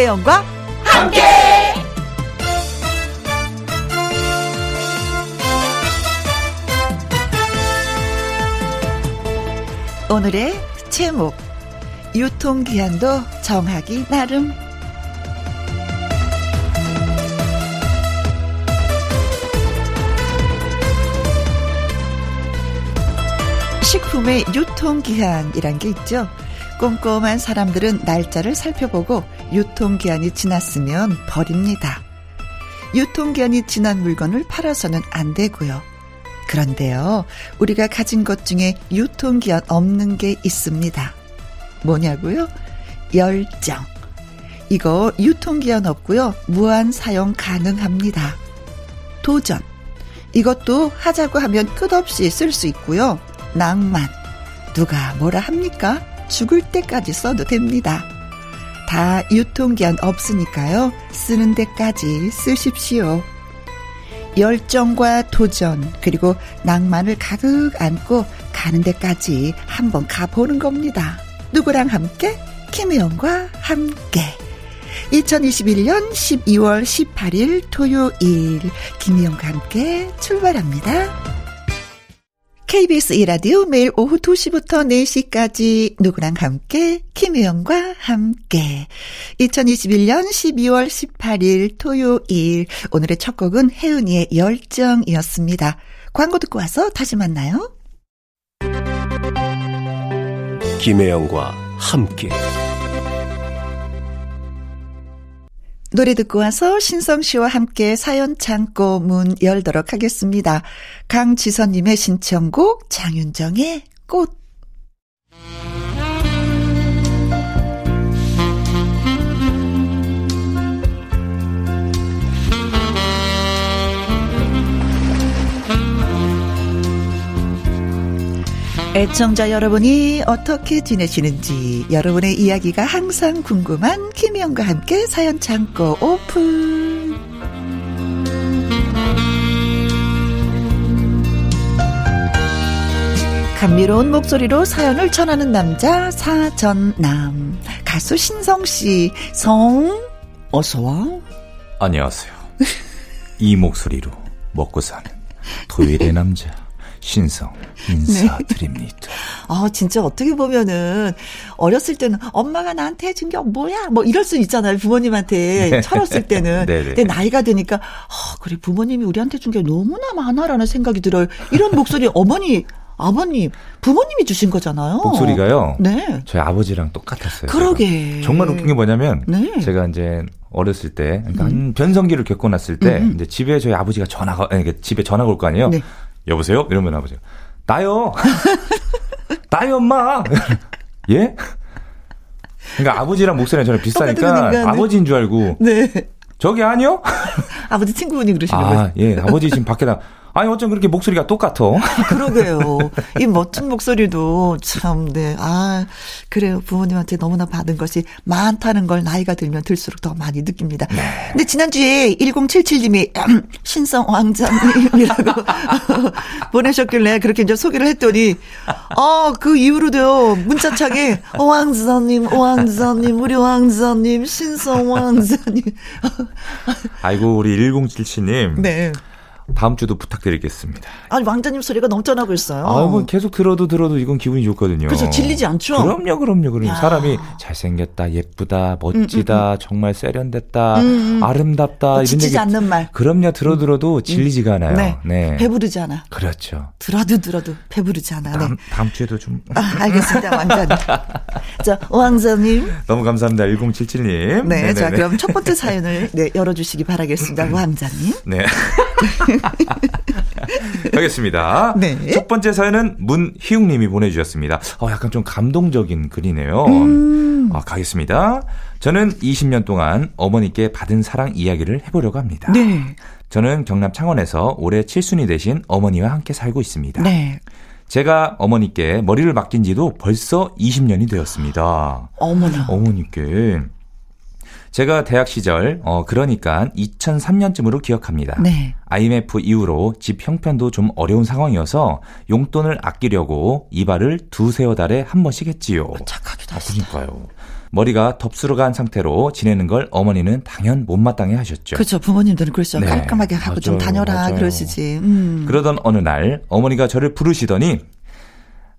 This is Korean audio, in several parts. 김태현과 함께. 오늘의 제목, 유통기한도 정하기 나름. 식품의 유통기한이란 게 있죠. 꼼꼼한 사람들은 날짜를 살펴보고 유통기한이 지났으면 버립니다. 유통기한이 지난 물건을 팔아서는 안 되고요. 그런데요, 우리가 가진 것 중에 유통기한 없는 게 있습니다. 뭐냐고요? 열정. 이거 유통기한 없고요, 무한 사용 가능합니다. 도전. 이것도 하자고 하면 끝없이 쓸 수 있고요. 낭만. 누가 뭐라 합니까? 죽을 때까지 써도 됩니다. 다 유통기한 없으니까요, 쓰는 데까지 쓰십시오. 열정과 도전, 그리고 낭만을 가득 안고 가는 데까지 한번 가보는 겁니다. 누구랑 함께? 김혜영과 함께. 2021년 12월 18일 토요일, 김혜영과 함께 출발합니다. KBS 이라디오 매일 오후 2시부터 4시까지 누구랑 함께, 김혜영과 함께. 2021년 12월 18일 토요일, 오늘의 첫 곡은 혜은이의 열정이었습니다. 광고 듣고 와서 다시 만나요. 김혜영과 함께. 노래 듣고 와서 신성 씨와 함께 사연 창고 문 열도록 하겠습니다. 강지선님의 신청곡 장윤정의 꽃. 애청자 여러분이 어떻게 지내시는지, 여러분의 이야기가 항상 궁금한 김희영과 함께 사연 창고 오픈. 감미로운 목소리로 사연을 전하는 남자, 사전남 가수 신성씨. 성, 어서와. 안녕하세요. 이 목소리로 먹고 사는 토요일의 남자 신성 인사드립니다. 네. 진짜 어떻게 보면은 어렸을 때는 엄마가 나한테 해준 게 뭐야 뭐 이럴 수 있잖아요, 부모님한테. 네. 철없을 때는. 근데 나이가 드니까 그래, 부모님이 우리한테 준 게 너무나 많아라는 생각이 들어요. 이런 목소리 어머니, 아버님, 부모님이 주신 거잖아요. 목소리가요. 네. 저희 아버지랑 똑같았어요. 그러게. 제가. 정말 웃긴 게 뭐냐면, 네, 제가 이제 어렸을 때, 그러니까 변성기를 겪고 났을 때, 이제 집에 저희 아버지가 전화가, 아니, 집에 전화가 올 거 아니에요. 네. 여보세요? 이러면 아버지가, 나요. 나요, 엄마. 예? 그러니까 아버지랑 목소리랑 저랑 비슷하니까 아버지인 줄 알고. 네. 저기 아니요? 아버지 친구분이 그러시는 거예요. 예. 아버지 지금 밖에다. 아니, 어쩜 그렇게 목소리가 똑같아. 그러게요. 이 멋진 목소리도 참, 네. 그래요. 부모님한테 너무나 받은 것이 많다는 걸 나이가 들면 들수록 더 많이 느낍니다. 네. 근데 지난주에 1077님이 신성 왕자님이라고 보내셨길래 그렇게 이제 소개를 했더니, 그 이후로도요, 문자창에, 왕자님, 왕자님, 우리 왕자님, 신성 왕자님. 아이고, 우리 1077님. 네. 다음 주도 부탁드리겠습니다. 아니, 왕자님 소리가 넘쳐나고 있어요. 뭐 계속 들어도 이건 기분이 좋거든요. 그렇죠. 질리지 않죠. 그럼요. 사람이 잘생겼다, 예쁘다, 멋지다, 정말 세련됐다, 아름답다, 지치지 않는 말. 그럼요. 들어도 질리지가 않아요. 네. 네. 배부르지 않아. 그렇죠. 들어도 배부르지 않아. 다음 주에도 좀. 알겠습니다, 왕자님. 자, 왕자님. 너무 감사합니다, 1077님. 네. 네네네. 자, 그럼 첫 번째 사연을, 네, 열어주시기 바라겠습니다, 왕자님. 네. 하겠습니다. 네. 첫 번째 사연은 문희웅님이 보내주셨습니다. 약간 좀 감동적인 글이네요. 가겠습니다. 저는 20년 동안 어머니께 받은 사랑 이야기를 해보려고 합니다. 네. 저는 경남 창원에서 올해 칠순이 되신 어머니와 함께 살고 있습니다. 네. 제가 어머니께 머리를 맡긴 지도 벌써 20년이 되었습니다. 어머나. 어머니께. 제가 대학 시절, 그러니까 2003년쯤으로 기억합니다. 네. IMF 이후로 집 형편도 좀 어려운 상황이어서 용돈을 아끼려고 이발을 두세어 달에 한 번씩 했지요. 착하기도 하시다. 그러니까요. 머리가 덥수로 간 상태로 지내는 걸 어머니는 당연 못마땅해 하셨죠. 그렇죠. 부모님들은 그렇죠. 네. 깔끔하게 하고 맞아요, 좀 다녀라 맞아요. 그러시지. 그러던 어느 날 어머니가 저를 부르시더니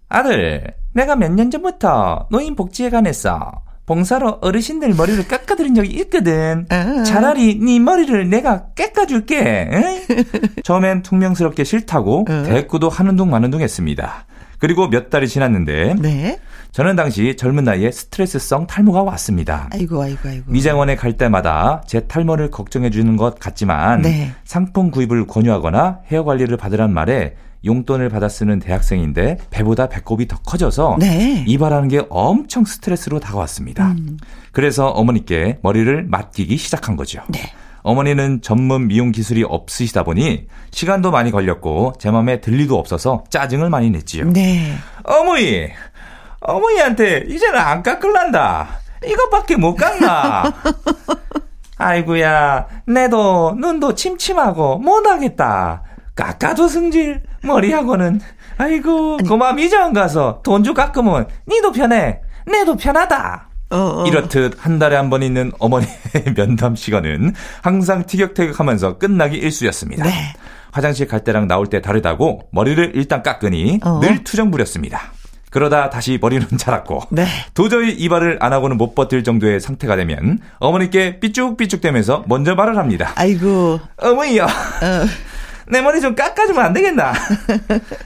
아들, 내가 몇 년 전부터 노인복지에 관해서 봉사로 어르신들 머리를 깎아드린 적이 있거든. 차라리 네 머리를 내가 깎아줄게. 처음엔 퉁명스럽게 싫다고 대꾸도 하는 둥 마는 둥 했습니다. 그리고 몇 달이 지났는데 네. 저는 당시 젊은 나이에 스트레스성 탈모가 왔습니다. 아이고. 미장원에 갈 때마다 제 탈모를 걱정해 주는 것 같지만 네. 상품 구입을 권유하거나 헤어 관리를 받으란 말에 용돈을 받아 쓰는 대학생인데 배보다 배꼽이 더 커져서 네. 이발하는 게 엄청 스트레스로 다가왔습니다. 그래서 어머니께 머리를 맡기기 시작한 거죠. 네. 어머니는 전문 미용 기술이 없으시다 보니 시간도 많이 걸렸고 제 마음에 들 리도 없어서 짜증을 많이 냈지요. 네. 어머니한테 이제는 안 깎을란다. 이것밖에 못 깎나. 아이고야, 내도 눈도 침침하고 못하겠다. 깎아도 승질, 머리하고는. 아이고, 그만 미장 가서 돈 주 깎으면 니도 편해, 내도 편하다. 이렇듯 한 달에 한 번 있는 어머니의 면담 시간은 항상 티격태격하면서 끝나기 일쑤였습니다. 네. 화장실 갈 때랑 나올 때 다르다고 머리를 일단 깎으니 늘 투정 부렸습니다. 그러다 다시 머리는 자랐고 네. 도저히 이발을 안 하고는 못 버틸 정도의 상태가 되면 어머니께 삐죽삐죽대면서 먼저 말을 합니다. 아이고, 어머니요. 내 머리 좀 깎아주면 안 되겠나?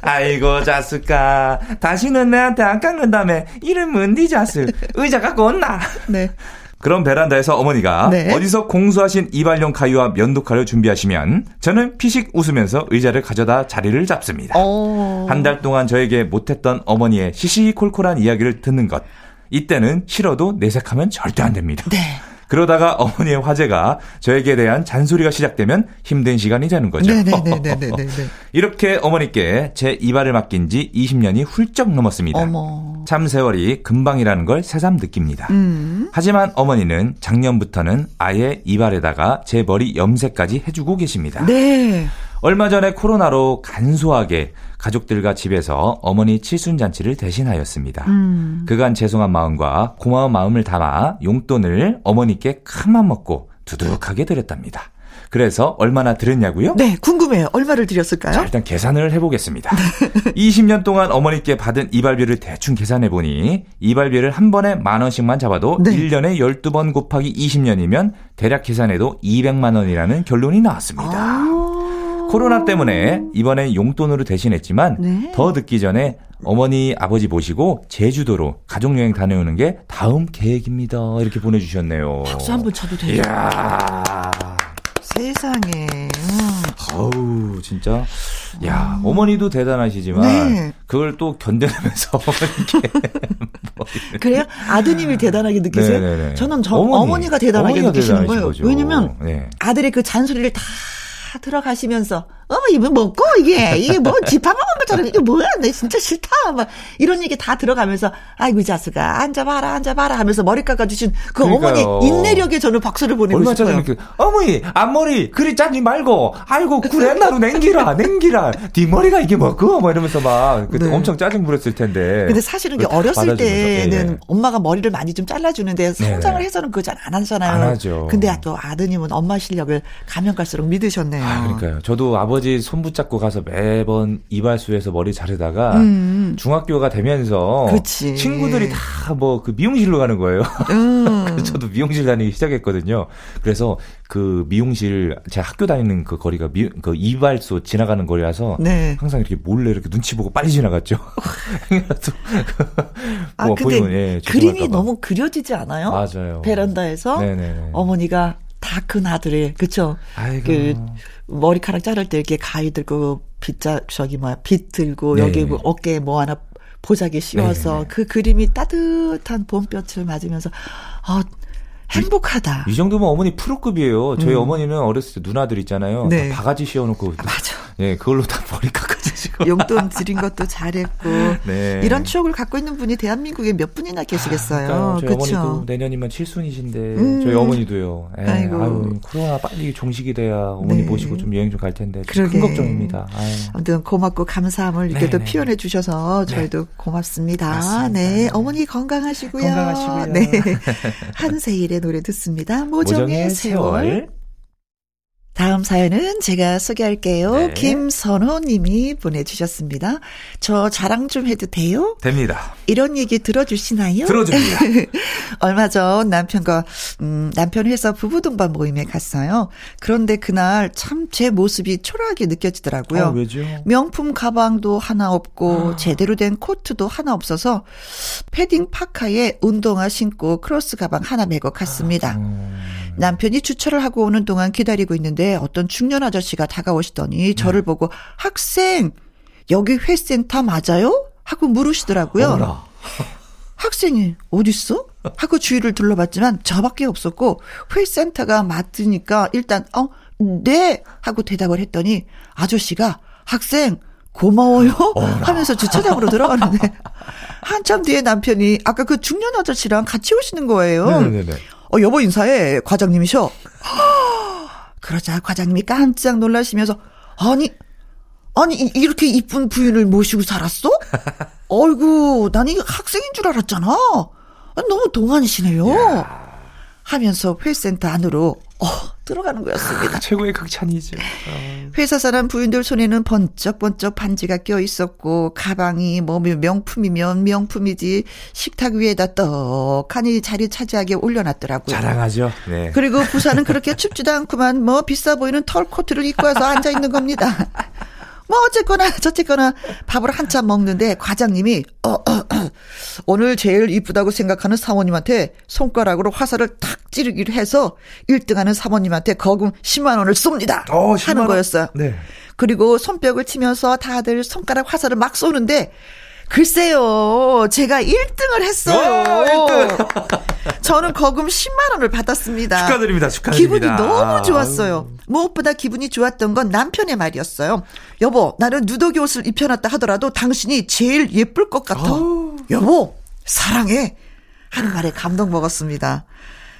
아이고, 자스까. 다시는 내한테 안 깎는 다음에 이름은 니 자스. 의자 갖고 온나? 네. 그런 베란다에서 어머니가 네. 어디서 공수하신 이발용 가위와 면도칼을 준비하시면 저는 피식 웃으면서 의자를 가져다 자리를 잡습니다. 한 달 동안 저에게 못했던 어머니의 시시콜콜한 이야기를 듣는 것. 이때는 싫어도 내색하면 절대 안 됩니다. 네. 그러다가 어머니의 화제가 저에게 대한 잔소리가 시작되면 힘든 시간이 되는 거죠. 네네네네네네. 이렇게 어머니께 제 이발을 맡긴 지 20년이 훌쩍 넘었습니다. 어머. 참 세월이 금방이라는 걸 새삼 느낍니다. 하지만 어머니는 작년부터는 아예 이발에다가 제 머리 염색까지 해주고 계십니다. 네. 얼마 전에 코로나로 간소하게 가족들과 집에서 어머니 칠순잔치를 대신하였습니다. 그간 죄송한 마음과 고마운 마음을 담아 용돈을 어머니께 큰맘 먹고 두둑하게 드렸답니다. 그래서 얼마나 드렸냐고요? 네, 궁금해요. 얼마를 드렸을까요? 자, 일단 계산을 해보겠습니다. 20년 동안 어머니께 받은 이발비를 대충 계산해보니 이발비를 한 번에 10,000원씩만 잡아도 네. 1년에 12번 곱하기 20년이면 대략 계산해도 200만 원이라는 결론이 나왔습니다. 코로나 때문에 이번엔 용돈으로 대신했지만 네. 더 늦기 전에 어머니, 아버지 모시고 제주도로 가족여행 다녀오는 게 다음 계획입니다. 이렇게 보내주셨네요. 박수 한번 쳐도 돼요. 이야. 세상에. 어우, 진짜. 야, 어머니도 대단하시지만 네. 그걸 또 견뎌내면서 어머니께. 그래요? 아드님이 대단하게 느끼세요? 네네네. 저는 어머니가 대단하게 느끼시는 거예요. 거죠. 왜냐면 네. 아들의 그 잔소리를 다 들어가시면서 이거 먹고 이게 뭐 지파먹은 것처럼 이게 뭐야, 내 진짜 싫다 막 이런 얘기 다 들어가면서 아이고 자스가 앉아봐라 하면서 머리 깎아주신 그 그러니까요. 어머니 인내력에 저는 박수를 보내고 얼마 싶어요. 전에 어머니 앞머리 그리 짜지 말고 아이고 그래 나도 냉기라 뒷머리가 이게 뭐고 막 이러면서 막 그때 네. 엄청 짜증 부렸을 텐데. 근데 사실은 이게 어렸을 때는 네. 엄마가 머리를 많이 좀 잘라주는데 성장을 네. 해서는 그거 잘 안 하잖아요. 안 하죠. 근데 또 아드님은 엄마 실력을 가면 갈수록 믿으셨네요. 아, 그러니까요. 저도 아버지 손 붙잡고 가서 매번 이발소에서 머리 자르다가 중학교가 되면서 그치. 친구들이 다 뭐 그 미용실로 가는 거예요. 그래서 저도 미용실 다니기 시작했거든요. 그래서 그 미용실 제 학교 다니는 그 거리가 그 이발소 지나가는 거리라서 네. 항상 이렇게 몰래 이렇게 눈치 보고 빨리 지나갔죠. 아 근데 보이면, 예, 그림이 너무 그려지지 않아요? 맞아요. 베란다에서 네네네. 어머니가 다 큰 아들의 그쵸? 그 머리카락 자를 때 이렇게 가위 들고 빗 들고 네. 여기 어깨에 뭐 하나 보자기 씌워서 네. 그 그림이 따뜻한 봄볕을 맞으면서 행복하다. 이 정도면 어머니 프로급이에요. 저희 어머니는 어렸을 때 누나들 있잖아요. 네. 다 바가지 씌워놓고. 맞아. 예, 그걸로 다 머리 깎아주시. 드리고. 용돈 드린 것도 잘했고. 네. 이런 추억을 갖고 있는 분이 대한민국에 몇 분이나 계시겠어요. 그러니까요. 저희 어머니도 내년이면 7순이신데 저희 어머니도요. 에이, 아이고. 아유, 코로나 빨리 종식이 돼야 어머니 네. 모시고 좀 여행 좀 갈 텐데 큰 걱정입니다. 아유. 아무튼 고맙고 감사함을 이렇게 또 표현해 주셔서 저희도 네. 고맙습니다. 맞습니다. 네, 어머니 건강하시고요. 건강하시고요. 네. 한세일의 노래 듣습니다. 모정의 세월. 다음 사연은 제가 소개할게요. 네. 김선호님이 보내주셨습니다. 저 자랑 좀 해도 돼요? 됩니다. 이런 얘기 들어주시나요? 들어줍니다. 얼마 전 남편과 남편 회사 부부동반 모임에 갔어요. 그런데 그날 참 제 모습이 초라하게 느껴지더라고요. 아, 왜죠? 명품 가방도 하나 없고 제대로 된 코트도 하나 없어서 패딩 파카에 운동화 신고 크로스 가방 하나 메고 갔습니다. 남편이 주차를 하고 오는 동안 기다리고 있는데 어떤 중년 아저씨가 다가오시더니 저를 보고 학생 여기 회센터 맞아요? 하고 물으시더라고요. 어라. 학생이 어딨어? 하고 주위를 둘러봤지만 저밖에 없었고 회센터가 맞으니까 일단 네 하고 대답을 했더니 아저씨가 학생 고마워요 어라. 하면서 주차장으로 들어가는데 한참 뒤에 남편이 아까 그 중년 아저씨랑 같이 오시는 거예요. 네네네. 여보 인사해 과장님이셔. 그러자 과장님이 깜짝 놀라시면서 아니 이렇게 이쁜 부인을 모시고 살았어? 어이구 난 이 학생인 줄 알았잖아. 너무 동안이시네요. 하면서 회센터 안으로 들어가는 거였습니다. 최고의 극찬이죠. 회사 사람 부인들 손에는 번쩍번쩍 반지가 껴있었고 가방이 뭐 명품이면 명품이지 식탁 위에다 떡하니 자리 차지하게 올려놨더라고요. 자랑하죠. 네. 그리고 부산은 그렇게 춥지도 않구만 뭐 비싸 보이는 털코트를 입고 와서 앉아있는 겁니다. 뭐 어쨌거나 저쨌거나 밥을 한참 먹는데 과장님이 오늘 제일 이쁘다고 생각하는 사모님한테 손가락으로 화살을 탁 찌르기로 해서 1등하는 사모님한테 거금 10만 원을 쏩니다. 10만 하는 거였어요. 네. 그리고 손뼉을 치면서 다들 손가락 화살을 막 쏘는데 글쎄요. 제가 1등을 했어요. 1등. 저는 거금 10만 원을 받았습니다. 축하드립니다. 기분이 너무 좋았어요. 무엇보다 기분이 좋았던 건 남편의 말이었어요. 여보, 나는 누더기 옷을 입혀놨다 하더라도 당신이 제일 예쁠 것 같아. 여보, 사랑해. 하는 말에 감동 먹었습니다.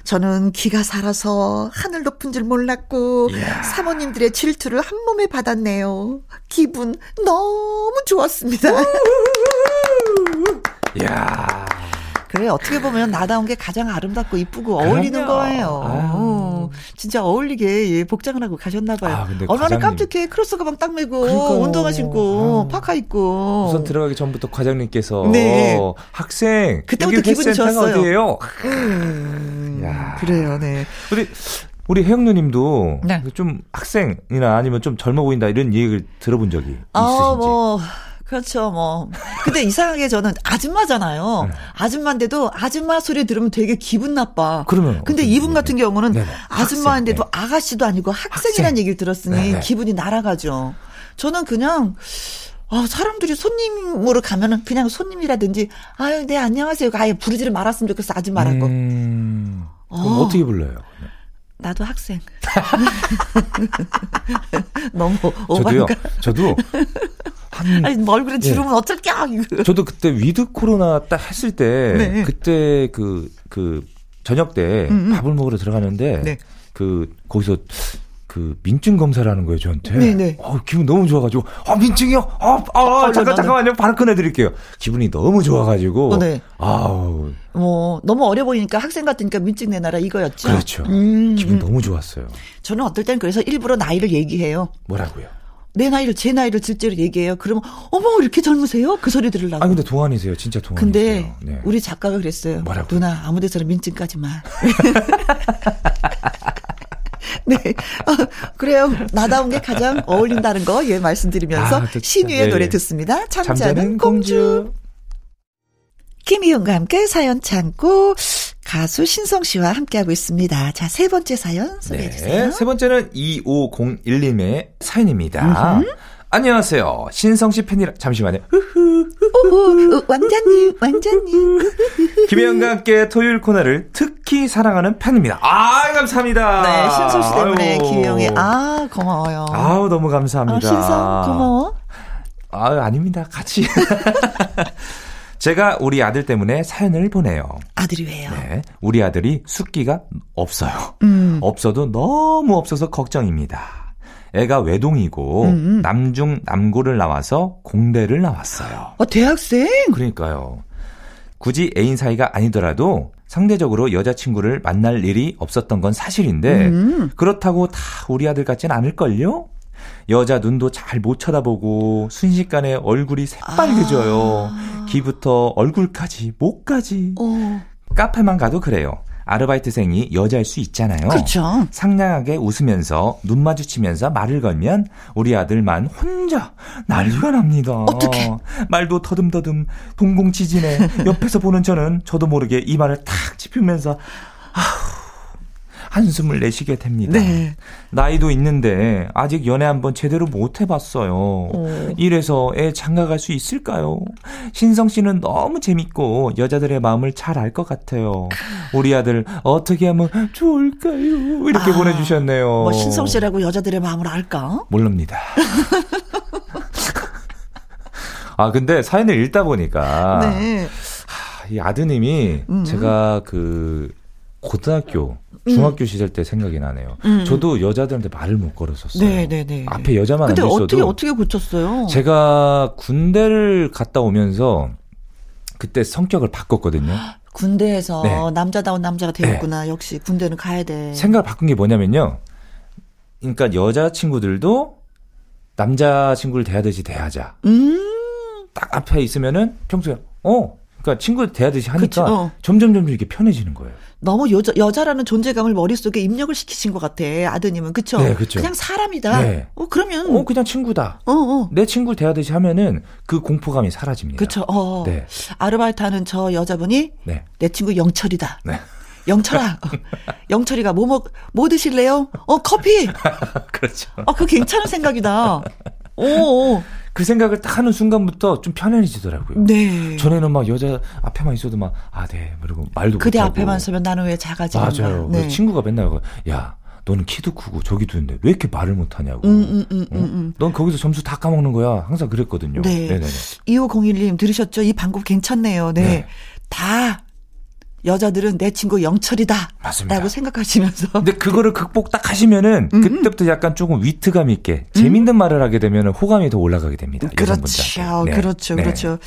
저는 기가 살아서 하늘 높은 줄 몰랐고 사모님들의 질투를 한 몸에 받았네요. 기분 너무 좋았습니다. 이야. 그래 어떻게 보면 나다운 게 가장 아름답고 이쁘고 어울리는 거예요. 진짜 어울리게 복장을 하고 가셨나 봐요. 얼마나 깜찍해. 크로스 가방 딱 메고 그러니까요. 운동화 신고 파카 입고. 우선 들어가기 전부터 과장님께서 네. 학생 그때부터 기분이 좋았어요. 어디예요? 그래요. 네. 우리 혜영 누님도 네. 좀 학생이나 아니면 좀 젊어 보인다 이런 얘기를 들어본 적이 있으신지. 그렇죠, 뭐. 근데 이상하게 저는 아줌마잖아요. 아줌마인데도 아줌마 소리 들으면 되게 기분 나빠. 그러면. 근데 이분 같은 경우는 네네. 아줌마인데도 학생, 네. 아가씨도 아니고 학생이라는 얘기를 들었으니 네네. 기분이 날아가죠. 저는 그냥, 사람들이 손님으로 가면은 그냥 손님이라든지, 아유, 네, 안녕하세요. 아예 부르지를 말았으면 좋겠어. 아줌마라고. 그럼 어떻게 불러요? 나도 학생. 너무 오반가. 저도요. 얼굴에 주름은 어쩔까? 저도 그때 위드 코로나 딱 했을 때 네. 그때 그 저녁 때 밥을 먹으러 들어가는데 네. 거기서 민증 검사를 하는 거예요 저한테. 네네. 기분 너무 좋아가지고 민증이요? 잠깐만요. 바로 꺼내드릴게요. 기분이 너무 좋아가지고. 네. 아우. 너무 어려 보이니까 학생 같으니까 민증 내놔라 이거였죠. 그렇죠. 기분 너무 좋았어요. 저는 어떨 땐 그래서 일부러 나이를 얘기해요. 뭐라고요? 제 나이를 실제로 얘기해요. 그러면, 어머, 이렇게 젊으세요? 그 소리 들으려고. 근데 동안이세요. 진짜 동안이세요. 근데, 네. 우리 작가가 그랬어요. 뭐라고? 누나, 아무 데서나 민증까지만. 네. 그래요. 나다운 게 가장 어울린다는 거, 말씀드리면서, 신유의 노래 듣습니다. 잠자는 공주. 김희용과 함께 사연 참고, 가수 신성 씨와 함께하고 있습니다. 자, 세 번째 사연 소개해 주세요. 네, 세 번째는 2501님의 사연입니다. 안녕하세요. 신성 씨 팬이라 잠시만요. 왕자님. 김혜영과 함께 토요일 코너를 특히 사랑하는 팬입니다. 감사합니다. 네, 신성 씨 때문에 김혜영이 고마워요. 너무 감사합니다. 신성 고마워. 아, 아닙니다. 같이. 제가 우리 아들 때문에 사연을 보내요. 아들이 왜요? 네, 우리 아들이 숫기가 없어요. 없어도 너무 없어서 걱정입니다. 애가 외동이고 남중 남고를 나와서 공대를 나왔어요. 아, 대학생? 그러니까요. 굳이 애인 사이가 아니더라도 상대적으로 여자친구를 만날 일이 없었던 건 사실인데 그렇다고 다 우리 아들 같진 않을걸요? 여자 눈도 잘 못 쳐다보고 순식간에 얼굴이 새빨개져요. 아. 귀부터 얼굴까지 목까지. 어. 카페만 가도 그래요. 아르바이트생이 여자일 수 있잖아요. 그렇죠. 상냥하게 웃으면서 눈 마주치면서 말을 걸면 우리 아들만 혼자 난리가 납니다. 어떡해. 말도 더듬더듬 동공지진에 옆에서 보는 저도 모르게 이마를 탁 짚으면서 아우 한숨을 내쉬게 됩니다. 네. 나이도 있는데 아직 연애 한번 제대로 못 해봤어요. 이래서 애 장가갈 수 있을까요? 신성 씨는 너무 재밌고 여자들의 마음을 잘 알 것 같아요. 우리 아들 어떻게 하면 좋을까요? 이렇게 보내주셨네요. 뭐 신성 씨라고 여자들의 마음을 알까? 모릅니다. 아 근데 사연을 읽다 보니까 네. 이 아드님이 제가 그 고등학교 중학교 시절 때 생각이 나네요. 저도 여자들한테 말을 못 걸었었어요. 네네네. 앞에 여자만 안 있어도. 근데 어떻게 고쳤어요? 제가 군대를 갔다 오면서 그때 성격을 바꿨거든요. 군대에서 네. 남자다운 남자가 되었구나. 네. 역시 군대는 가야 돼. 생각을 바꾼 게 뭐냐면요. 그러니까 여자친구들도 남자친구를 대하듯이 대하자. 딱 앞에 있으면은 평소에 그러니까 친구를 대하듯이 하니까 점점 이렇게 편해지는 거예요. 너무 여자라는 존재감을 머릿속에 입력을 시키신 것 같아. 아드님은. 그렇죠? 네, 그렇죠. 그냥 사람이다. 네. 그러면 그냥 친구다. 내 친구를 대하듯이 하면은 그 공포감이 사라집니다. 그렇죠. 네. 아르바이트하는 저 여자분이 네. 내 친구 영철이다. 네. 영철아. 영철이가 뭐 드실래요? 커피. 그렇죠. 그거 괜찮은 생각이다. 오. 그 생각을 딱 하는 순간부터 좀 편안해지더라고요. 네. 전에는 막 여자 앞에만 있어도 막 그리고 말도 못하고. 그대 앞에만 서면 나는 왜 작아지는가. 맞아요. 네. 친구가 맨날 야, 너는 키도 크고 저기도 있는데 왜 이렇게 말을 못하냐고. 넌 거기서 점수 다 까먹는 거야. 항상 그랬거든요. 네. 네네네. 2501님 들으셨죠? 이 방법 괜찮네요. 네. 네. 다 여자들은 내 친구 영철이다. 맞습니다. 라고 생각하시면서. 근데 그거를 극복 딱 하시면은 그때부터 약간 조금 위트감 있게 재밌는 말을 하게 되면은 호감이 더 올라가게 됩니다. 그렇죠. 네. 그렇죠. 네. 그렇죠.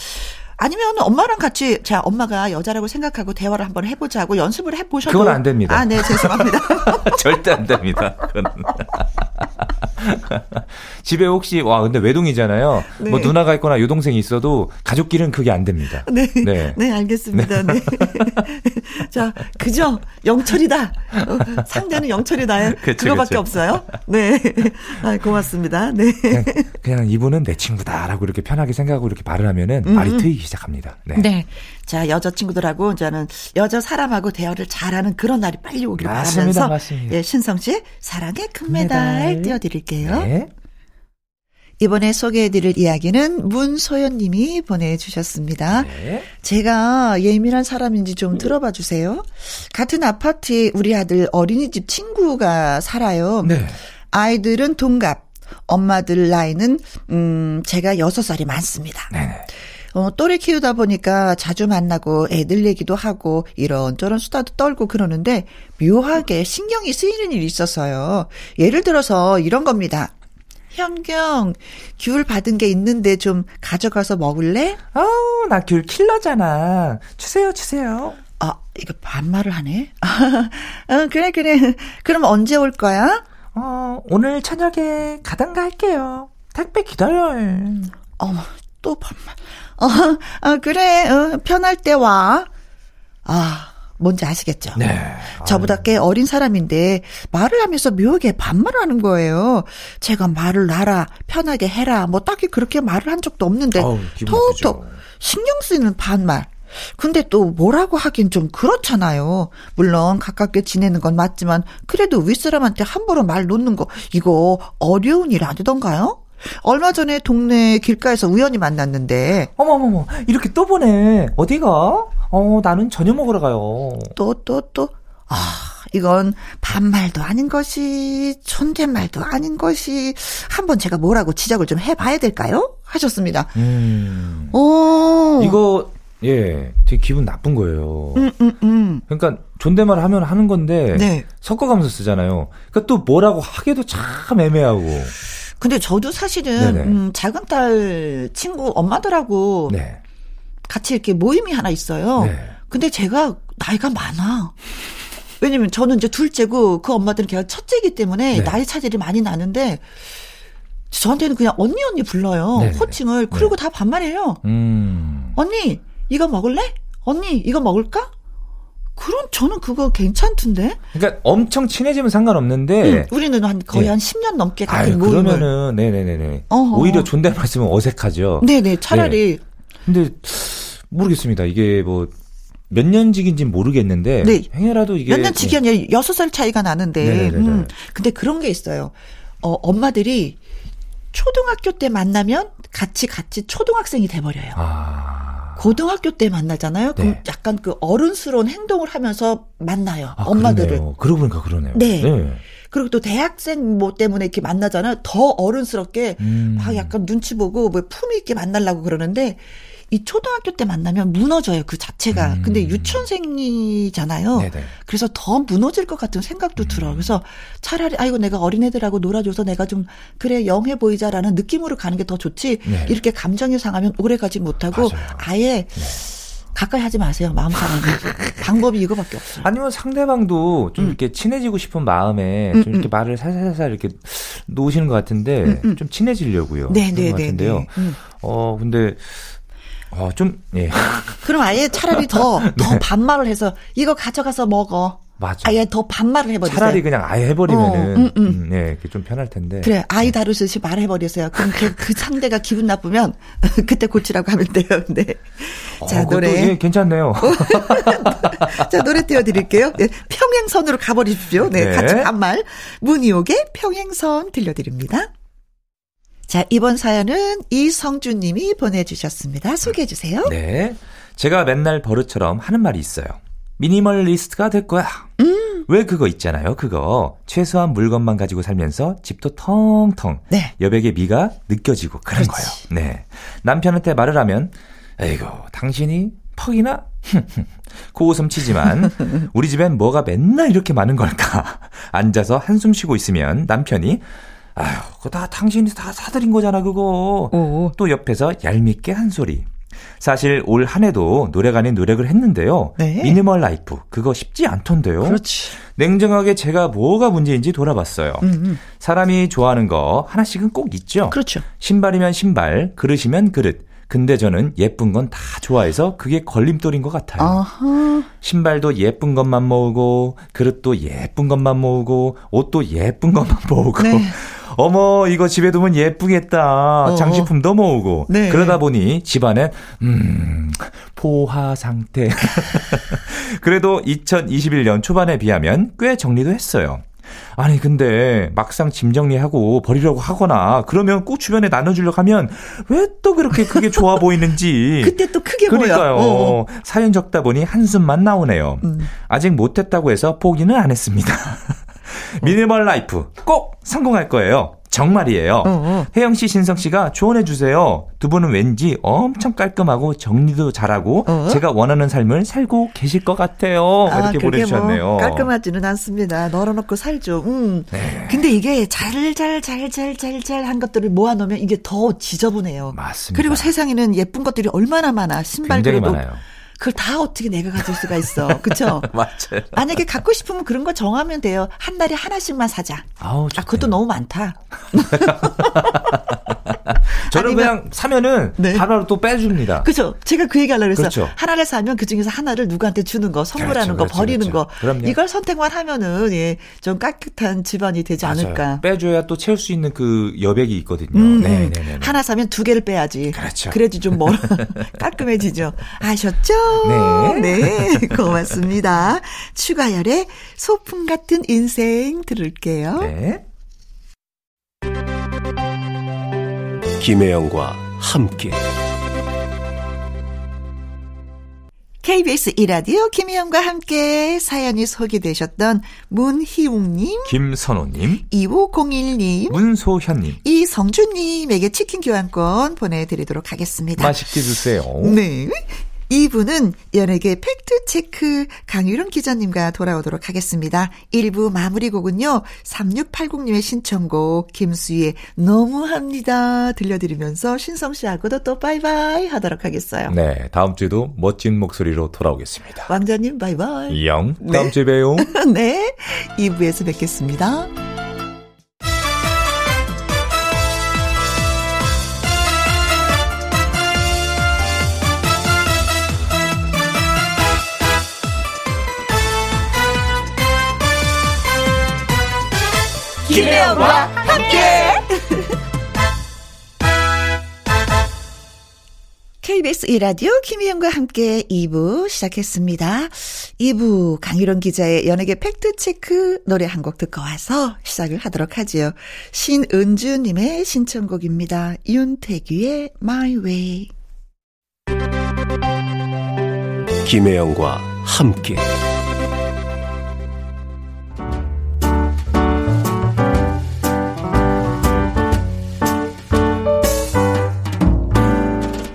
아니면 엄마랑 같이 자 엄마가 여자라고 생각하고 대화를 한번 해보자고 연습을 해보셔도. 그건 안 됩니다. 아, 네. 죄송합니다. 절대 안 됩니다. 집에 혹시 근데 외동이잖아요. 네. 뭐 누나가 있거나 여동생이 있어도 가족끼리는 그게 안 됩니다. 네. 네, 네 알겠습니다. 네. 자, 그죠? 영철이다. 상대는 영철이 나요. 그거밖에 없어요. 네. 아, 고맙습니다. 네. 그냥 이분은 내 친구다라고 이렇게 편하게 생각하고 이렇게 말을 하면은 말이 트이기 시작합니다. 네. 네. 자, 여자친구들하고 이제는 여자 사람하고 대화를 잘하는 그런 날이 빨리 오기를 바라면서 맞습니다. 예, 신성 씨 사랑의 금메달 띄워드릴게요. 네. 이번에 소개해드릴 이야기는 문소연님이 보내주셨습니다. 네. 제가 예민한 사람인지 좀 들어봐 주세요. 같은 아파트에 우리 아들 어린이집 친구가 살아요. 네. 아이들은 동갑, 엄마들 나이는 제가 6살이 많습니다. 네네. 또래 키우다 보니까 자주 만나고 애들 얘기도 하고 이런저런 수다도 떨고 그러는데 묘하게 신경이 쓰이는 일이 있어서요. 예를 들어서 이런 겁니다. 현경, 귤 받은 게 있는데 좀 가져가서 먹을래? 아우, 나 귤 킬러잖아. 주세요. 아, 이거 반말을 하네. 그래. 그럼 언제 올 거야? 오늘 저녁에 가던가 할게요. 택배 기다려. 어머, 또 반말. 그래. 편할 때 와. 아, 뭔지 아시겠죠? 네. 저보다 꽤 어린 사람인데 말을 하면서 묘하게 반말하는 거예요. 제가 말을 놔라, 편하게 해라, 뭐 딱히 그렇게 말을 한 적도 없는데 톡톡 신경 쓰이는 반말. 근데 또 뭐라고 하긴 좀 그렇잖아요. 물론 가깝게 지내는 건 맞지만 그래도 윗사람한테 함부로 말 놓는 거 이거 어려운 일 아니던가요? 얼마 전에 동네 길가에서 우연히 만났는데 어머머머 이렇게 또 보네. 어디가? 나는 저녁 먹으러 가요. 또 이건 반말도 아닌 것이 존댓말도 아닌 것이 한번 제가 뭐라고 지적을 좀 해봐야 될까요? 하셨습니다. 이거 예, 되게 기분 나쁜 거예요. 그러니까 존댓말 하면 하는 건데 네. 섞어가면서 쓰잖아요. 그러니까 또 뭐라고 하기도 참 애매하고. 근데 저도 사실은 작은 딸 친구 엄마들하고 네. 같이 이렇게 모임이 하나 있어요. 네. 근데 제가 나이가 많아. 왜냐면 저는 이제 둘째고 그 엄마들은 걔가 첫째이기 때문에 네. 나이 차질이 많이 나는데 저한테는 그냥 언니 불러요. 네네. 호칭을. 그리고 네. 다 반말해요. 언니 이거 먹을래? 언니 이거 먹을까? 그럼 저는 그거 괜찮던데. 그러니까 엄청 친해지면 상관없는데 우리는 한 거의 한 10년 넘게 같은 모임을. 그러면은 네네네네. 어허. 오히려 존댓말 쓰면 어색하죠. 네네 차라리. 네. 근데 모르겠습니다. 이게 뭐 몇 년지기인지는 모르겠는데 네. 행여라도 이게 몇 년지기 아니라 6살 차이가 나는데. 근데 그런 게 있어요. 엄마들이 초등학교 때 만나면 같이 초등학생이 돼버려요. 아. 고등학교 때 만나잖아요. 그럼 네. 약간 그 어른스러운 행동을 하면서 만나요. 아, 엄마들을. 그러고 보니까 그러네요. 네. 네. 그리고 또 대학생 뭐 때문에 이렇게 만나잖아요. 더 어른스럽게 막 약간 눈치 보고 뭐 품위 있게 만나려고 그러는데 이 초등학교 때 만나면 무너져요. 그 자체가. 근데 유치원생이잖아요. 네네. 그래서 더 무너질 것 같은 생각도 들어. 그래서 차라리 아이고 내가 어린애들하고 놀아줘서 내가 좀 그래 영해 보이자라는 느낌으로 가는 게 더 좋지. 네. 이렇게 감정이 상하면 오래가지 못하고 맞아요. 아예 네. 가까이 하지 마세요. 마음 상하는 방법이 이거밖에 없어요. 아니면 상대방도 좀 이렇게 친해지고 싶은 마음에 좀 이렇게 말을 살살살살 이렇게 놓으시는 것 같은데 좀 친해지려고요. 네네네. 같은데요. 근데 좀 예. 그럼 아예 차라리 더 네. 반말을 해서 이거 가져가서 먹어. 맞아. 아예 더 반말을 해버리세요. 차라리 그냥 아예 해버리면은 예, 이게 좀 편할 텐데. 그래 아이 다루듯이 말해버리세요. 그럼 그 상대가 기분 나쁘면 그때 고치라고 하면 돼요. 네. 자 노래. 예, 괜찮네요. 자 노래 띄워드릴게요. 예, 평행선으로 가버리십시오. 네, 네. 같이 반말. 문희옥의 평행선 들려드립니다. 자, 이번 사연은 이성준 님이 보내주셨습니다. 소개해 주세요. 네. 제가 맨날 버릇처럼 하는 말이 있어요. 미니멀리스트가 될 거야. 왜 그거 있잖아요. 그거. 최소한 물건만 가지고 살면서 집도 텅텅. 네. 여백의 미가 느껴지고 그런 거예요. 네. 남편한테 말을 하면 에이고 당신이 퍽이나? 고웃음 치지만 우리 집엔 뭐가 맨날 이렇게 많은 걸까. 앉아서 한숨 쉬고 있으면 남편이 아유, 그거 다 당신이 다 사드린 거잖아, 그거. 오. 또 옆에서 얄밉게 한 소리. 사실 올 한 해도 노력 아닌 노력을 했는데요. 네. 미니멀 라이프, 그거 쉽지 않던데요. 그렇지. 냉정하게 제가 뭐가 문제인지 돌아봤어요. 사람이 좋아하는 거 하나씩은 꼭 있죠. 그렇죠. 신발이면 신발, 그릇이면 그릇. 근데 저는 예쁜 건 다 좋아해서 그게 걸림돌인 것 같아요. 아하. 신발도 예쁜 것만 모으고, 그릇도 예쁜 것만 모으고, 옷도 예쁜 것만 모으고. 네. 어머 이거 집에 두면 예쁘겠다. 장식품도 모으고. 네. 그러다 보니 집안에 포화 상태. 그래도 2021년 초반에 비하면 꽤 정리도 했어요. 아니 근데 막상 짐 정리하고 버리려고 하거나 그러면 꼭 주변에 나눠주려고 하면 왜 또 그렇게 그게 좋아 보이는지. 그때 또 크게 보여요. 그러니까요. 사연 적다 보니 한숨만 나오네요. 아직 못했다고 해서 포기는 안 했습니다. 미니멀 라이프 꼭 성공할 거예요. 정말이에요. 혜영 씨, 신성 씨가 조언해 주세요. 두 분은 왠지 엄청 깔끔하고 정리도 잘하고 제가 원하는 삶을 살고 계실 것 같아요. 이렇게 보내주셨네요. 뭐 깔끔하지는 않습니다. 널어놓고 살죠. 네. 근데 이게 잘 한 것들을 모아놓으면 이게 더 지저분해요. 맞습니다. 그리고 세상에는 예쁜 것들이 얼마나 많아. 신발들도 굉장히 많아요. 그걸 다 어떻게 내가 가질 수가 있어. 그렇죠? 맞아요. 만약에 갖고 싶으면 그런 거 정하면 돼요. 한 달에 하나씩만 사자. 아우, 아, 그것도 너무 많다. 저는 그냥 사면은 네. 하나로 또 빼줍니다. 그렇죠. 제가 그 얘기 하려고 했어요. 그렇죠. 하나를 사면 그중에서 하나를 누구한테 주는 거, 선물하는 그렇죠, 거, 버리는 그렇죠. 거. 그럼요. 이걸 선택만 하면은 예, 좀 깨끗한 집안이 되지 맞아요. 않을까. 빼줘야 또 채울 수 있는 그 여백이 있거든요. 네. 하나 사면 2개를 빼야지. 그렇죠. 그래야지 좀 뭐 깔끔해지죠. 아셨죠? 네. 네. 고맙습니다. 추가열의 소풍 같은 인생 들을게요. 네. 김혜영과 함께 KBS 이라디오 김희영과 함께 사연이 소개되셨던 문희웅님, 김선호님, 2501님, 문소현님, 이성준님에게 치킨 교환권 보내드리도록 하겠습니다. 맛있게 드세요. 네. 2부는 연예계 팩트체크 강유론 기자님과 돌아오도록 하겠습니다. 1부 마무리 곡은요. 3680님의 신청곡 김수희의 너무합니다 들려드리면서 신성 씨하고도 또 바이바이 하도록 하겠어요. 네. 다음 주에도 멋진 목소리로 돌아오겠습니다. 왕자님 바이바이. 영. 다음 주에 봬요. 네. 2부에서 뵙겠습니다. 김혜영과 함께 KBS 이라디오 김혜영과 함께 2부 시작했습니다. 2부 강유론 기자의 연예계 팩트체크 노래 한 곡 듣고 와서 시작을 하도록 하지요. 신은주님의 신청곡입니다. 윤태규의 My Way. 김혜영과 함께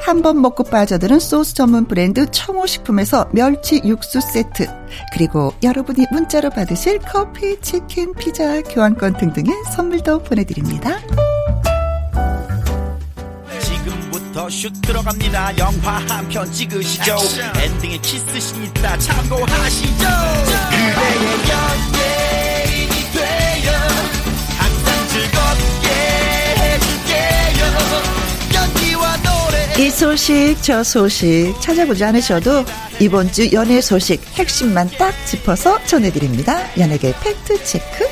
한 번 먹고 빠져드는 소스 전문 브랜드 청호식품에서 멸치 육수 세트, 그리고 여러분이 문자로 받으실 커피, 치킨, 피자, 교환권 등등의 선물도 보내드립니다. 지금부터 슛 들어갑니다. 영화 한 편 찍으시죠. 엔딩에 키스신 있다 참고하시죠. 그대의 연예인이 돼요. 항상 즐겁게 해줄게요. 이 소식 저 소식 찾아보지 않으셔도 이번 주 연예 소식 핵심만 딱 짚어서 전해드립니다. 연예계 팩트체크.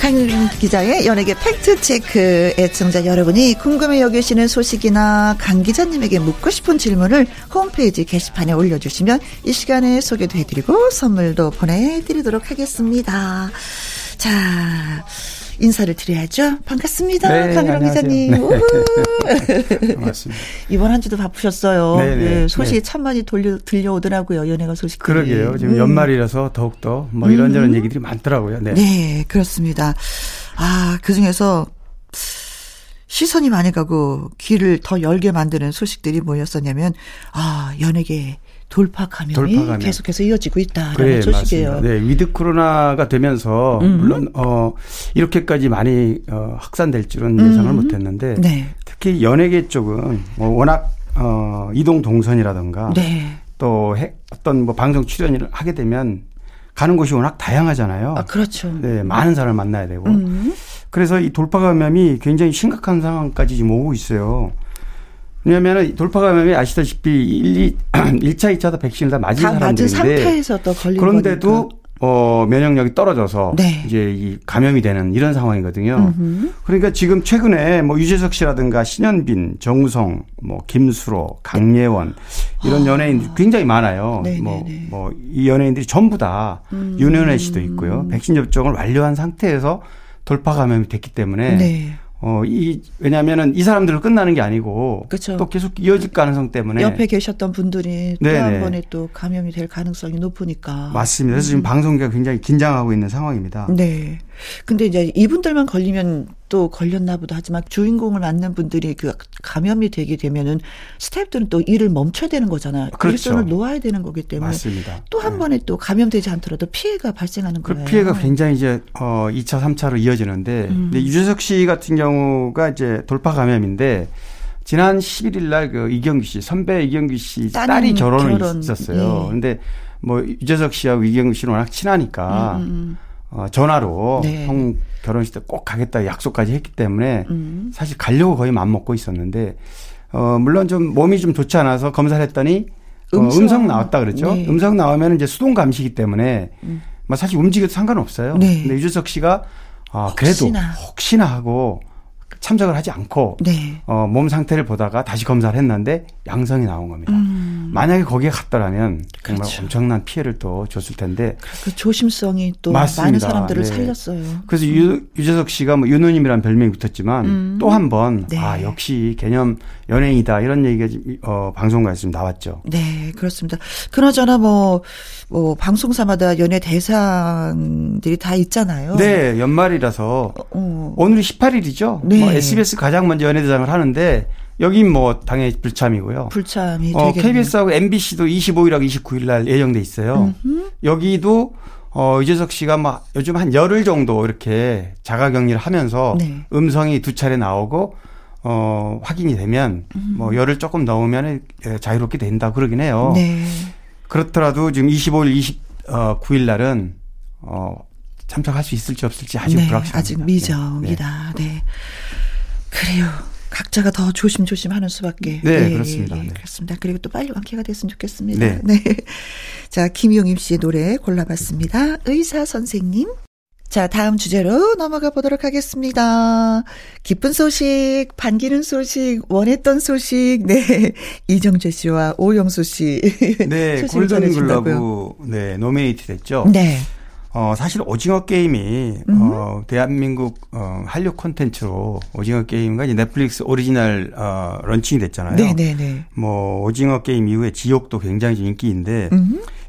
강유림 기자의 연예계 팩트체크. 애청자 여러분이 궁금해 여기시는 소식이나 강 기자님에게 묻고 싶은 질문을 홈페이지 게시판에 올려주시면 이 시간에 소개도 해드리고 선물도 보내드리도록 하겠습니다. 자, 인사를 드려야죠. 반갑습니다. 네, 강유림 기자님. 네. 반갑습니다. 이번 한 주도 바쁘셨어요. 네, 네. 소식이 참 많이 들려오더라고요. 연예가 소식. 그러게요. 지금 연말이라서 더욱더 뭐 이런저런 얘기들이 많더라고요. 네. 네, 그렇습니다. 아, 그중에서 시선이 많이 가고 귀를 더 열게 만드는 소식들이 뭐였었냐면 연예계 돌파 감염이 계속해서 이어지고 있다라는 그래, 소식이에요. 맞습니다. 네, 위드 코로나가 되면서 물론 이렇게까지 많이 확산될 줄은 예상을 못했는데 네. 특히 연예계 쪽은 뭐 워낙 이동 동선이라든가 네. 또 어떤 뭐 방송 출연을 하게 되면 가는 곳이 워낙 다양하잖아요. 아, 그렇죠. 네, 많은 사람을 만나야 되고 그래서 이 돌파 감염이 굉장히 심각한 상황까지 지금 오고 있어요. 왜냐하면 돌파 감염이 아시다시피 1차, 2차 다 백신을 다 맞은 사람들인데 상태에서 또 걸린 그런데도 면역력이 떨어져서 네. 이제 이 감염이 되는 이런 상황이거든요. 그러니까 지금 최근에 뭐 유재석 씨라든가 신현빈, 정우성, 뭐 김수로, 강예원 네. 이런 연예인들 굉장히 많아요. 뭐 이 연예인들이 전부 다 윤현애 씨도 있고요. 백신 접종을 완료한 상태에서 돌파 감염이 됐기 때문에. 네. 왜냐하면은 이 사람들로 끝나는 게 아니고 그쵸. 또 계속 이어질 가능성 때문에 옆에 계셨던 분들이 또 한 번에 또 감염이 될 가능성이 높으니까 맞습니다. 그래서 지금 방송계가 굉장히 긴장하고 있는 상황입니다. 네. 근데 이제 이분들만 걸리면 또 걸렸나 보다 하지만 주인공을 맡는 분들이 그 감염이 되게 되면은 스태프들은 또 일을 멈춰야 되는 거잖아요. 그렇죠. 일손을 놓아야 되는 거기 때문에 또 한 번에 또 감염되지 않더라도 피해가 발생하는 거예요. 그 피해가 굉장히 이제 2차, 3차로 이어지는데 근데 유재석 씨 같은 경우가 이제 돌파 감염인데 지난 11일 날 그 이경규 씨 선배 이경규 씨 딸이 결혼을 있었어요. 예. 근데 뭐 유재석 씨하고 이경규 씨는 워낙 친하니까 전화로 네. 형 결혼식 때 꼭 가겠다 약속까지 했기 때문에 사실 가려고 거의 맘먹고 있었는데 물론 좀 몸이 좀 좋지 않아서 검사를 했더니 음성 나왔다 그랬죠. 네. 음성 나오면 이제 수동 감시기 때문에 사실 움직여도 상관없어요. 네. 근데 유재석 씨가 혹시나 하고 참석을 하지 않고 네. 몸 상태를 보다가 다시 검사를 했는데 양성이 나온 겁니다. 만약에 거기에 갔더라면 정말 그렇죠. 엄청난 피해를 또 줬을 텐데 그 조심성이 또 맞습니다. 많은 사람들을 네. 살렸어요. 그래서 유재석 씨가 뭐 유누님이라는 별명이 붙었지만 또 한 번 네. 아, 역시 개념 연예인이다 이런 얘기가 방송가에서 좀 나왔죠. 네 그렇습니다. 그나저나 뭐 방송사마다 연예 대상들이 다 있잖아요. 네 연말이라서 오늘이 18일이죠. 네. 뭐 SBS 가장 먼저 연예대상을 하는데 여긴 뭐 당연히 불참이고요. 불참이 되겠네요. KBS하고 MBC도 25일하고 29일 날 예정돼 있어요. 음흠. 여기도 유재석 씨가 막 요즘 한 열흘 정도 이렇게 자가격리를 하면서 네. 음성이 두 차례 나오고 확인이 되면 뭐 열흘 조금 넘으면 자유롭게 된다 그러긴 해요. 네. 그렇더라도 지금 25일, 29일 날은 참석할 수 있을지 없을지 아직 네, 불확실합니다. 아직 미정이다. 네. 네. 그래요. 각자가 더 조심조심 하는 수밖에. 네, 네 그렇습니다. 네, 네. 그렇습니다. 그리고 또 빨리 완쾌가 됐으면 좋겠습니다. 네. 네. 자, 김용임 씨의 노래 골라봤습니다. 의사 선생님. 자, 다음 주제로 넘어가 보도록 하겠습니다. 기쁜 소식, 반기는 소식, 원했던 소식. 네. 이정재 씨와 오영수 씨. 네, 골든글로브 네, 노미네이트 됐죠. 네. 사실 오징어 게임이 대한민국 한류 콘텐츠로 오징어 게임과 이제 넷플릭스 오리지널 런칭이 됐잖아요. 네네네. 뭐 오징어 게임 이후에 지옥도 굉장히 인기인데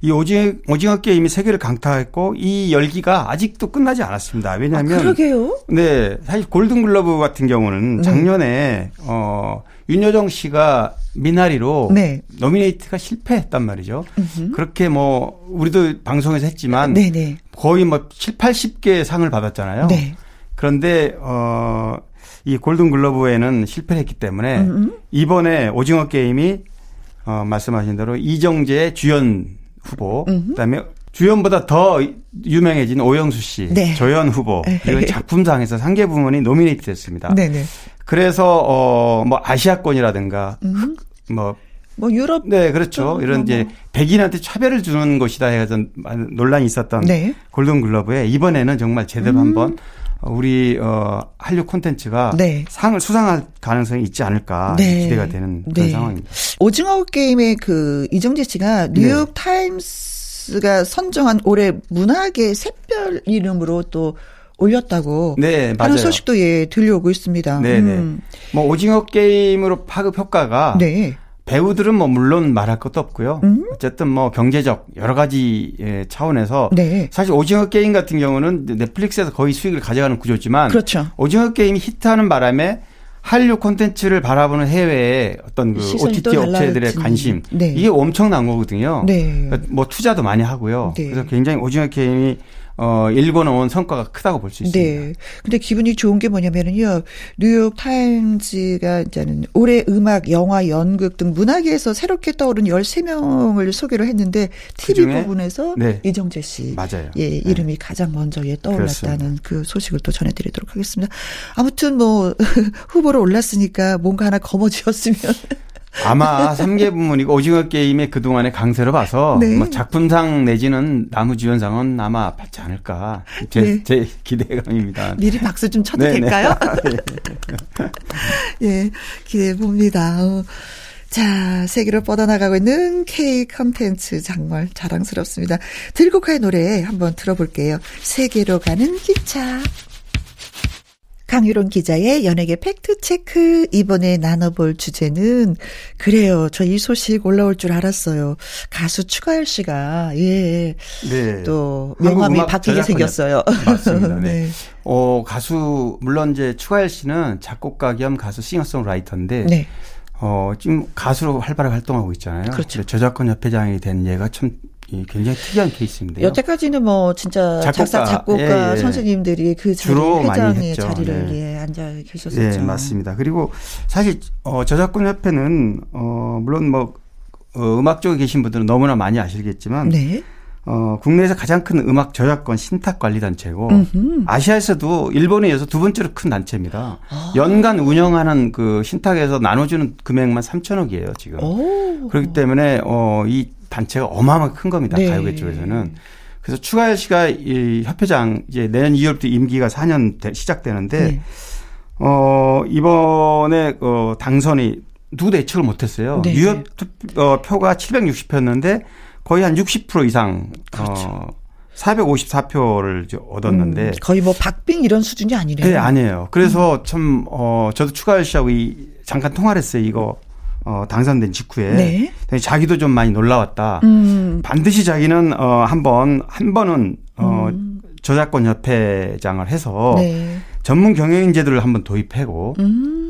이 오징어 게임이 세계를 강타했고 이 열기가 아직도 끝나지 않았습니다. 왜냐하면 그러게요. 네, 사실 골든글러브 같은 경우는 작년에 윤여정 씨가 미나리로 네. 노미네이트가 실패했단 말이죠. 으흠. 그렇게 뭐 우리도 방송에서 했지만 네네. 거의 뭐 7, 80개의 상을 받았잖아요. 네. 그런데 이 골든글러브에는 실패를 했기 때문에 이번에 오징어 게임이 말씀하신 대로 이정재 주연 후보 그다음에 주연보다 더 유명해진 오영수 씨 네. 조연 후보 이런 작품상에서 상계 부문이 노미네이트 됐습니다. 네네. 그래서 뭐 아시아권이라든가 뭐 유럽 네 그렇죠 이런 이제 백인한테 차별을 주는 것이다 해서 논란이 있었던 네. 골든글러브에 이번에는 정말 제대로 한번 우리 한류 콘텐츠가 네. 상을 수상할 가능성이 있지 않을까 네. 기대가 되는 그런 네. 상황입니다. 오징어 게임의 그 이정재 씨가 뉴욕 네. 타임스가 선정한 올해 문학의 샛별 이름으로 또 올렸다고 네, 맞아요. 하는 소식도 예 들려오고 있습니다. 네, 네. 뭐 오징어 게임으로 파급 효과가 네. 배우들은 뭐 물론 말할 것도 없고요. 어쨌든 뭐 경제적 여러 가지 차원에서 네. 사실 오징어 게임 같은 경우는 넷플릭스에서 거의 수익을 가져가는 구조지만 그렇죠. 오징어 게임이 히트하는 바람에 한류 콘텐츠를 바라보는 해외의 어떤 그 OTT 업체들의 관심 네. 이게 엄청난 거거든요. 네. 뭐 투자도 많이 하고요. 네. 그래서 굉장히 오징어 게임이 일궈놓은 성과가 크다고 볼 수 있습니다. 네. 근데 기분이 좋은 게 뭐냐면은요, 뉴욕 타임즈가 이제는 올해 음악, 영화, 연극 등 문화계에서 새롭게 떠오른 13명을 소개를 했는데 TV 그 부분에서 네. 이정재 씨, 맞아요. 예, 이름이 네. 가장 먼저 예 떠올랐다는 그 소식을 또 전해드리도록 하겠습니다. 아무튼 뭐 후보로 올랐으니까 뭔가 하나 거머쥐었으면. 아마 3개 부문이고 오징어 게임의 그동안의 강세로 봐서 네. 뭐 작품상 내지는 남우주연상은 아마 받지 않을까 제 네. 기대감입니다. 미리 박수 좀 쳐도 네네. 될까요? 예, 기대해봅니다. 자, 세계로 뻗어나가고 있는 K-콘텐츠 정말 자랑스럽습니다. 들국화의 노래 한번 들어볼게요. 세계로 가는 기차. 강유론 기자의 연예계 팩트체크. 이번에 나눠볼 주제는, 그래요, 저 이 소식 올라올 줄 알았어요. 가수 추가열 씨가, 예, 네, 또 명함이 바뀌게 생겼어요. 맞습니다. 네. 네. 가수, 물론 이제 추가열 씨는 작곡가 겸 가수 싱어송라이터인데, 네, 지금 가수로 활발하게 활동하고 있잖아요. 그렇죠. 저작권 협회장이 된 얘가 참 굉장히 특이한 케이스인데요. 여태까지는 뭐 진짜 작곡가 예, 예, 선생님들이 그 주로 회장의 자리를 예, 예, 앉아 계셨었죠. 네, 예, 맞습니다. 그리고 사실 저작권협회는 물론 뭐 음악 쪽에 계신 분들은 너무나 많이 아시겠지만, 네, 국내에서 가장 큰 음악 저작권 신탁 관리 단체고, 음흠, 아시아에서도 일본에 이어서 두 번째로 큰 단체입니다. 아. 연간 운영하는 그 신탁에서 나눠주는 금액만 3,000억이에요 지금. 오. 그렇기 때문에 이 단체가 어마어마하게 큰 겁니다. 네. 가요계 쪽에서는. 그래서 추가열 씨가 이 협회장, 이제 내년 2월부터 임기가 4년 시작되는데, 네, 이번에 당선이 누구도 예측을 못했어요. 네. 유효 표가 760표였는데 거의 한 60% 이상, 그렇죠, 454표를 얻었는데, 거의 뭐 박빙 이런 수준이 아니래요. 네, 아니에요. 그래서 참 저도 추가열 씨하고 잠깐 통화를 했어요. 이거 당선된 직후에. 네. 자기도 좀 많이 놀라웠다. 반드시 자기는 한 번은 저작권협회장을 해서, 네, 전문 경영인 제도를 한번 도입하고,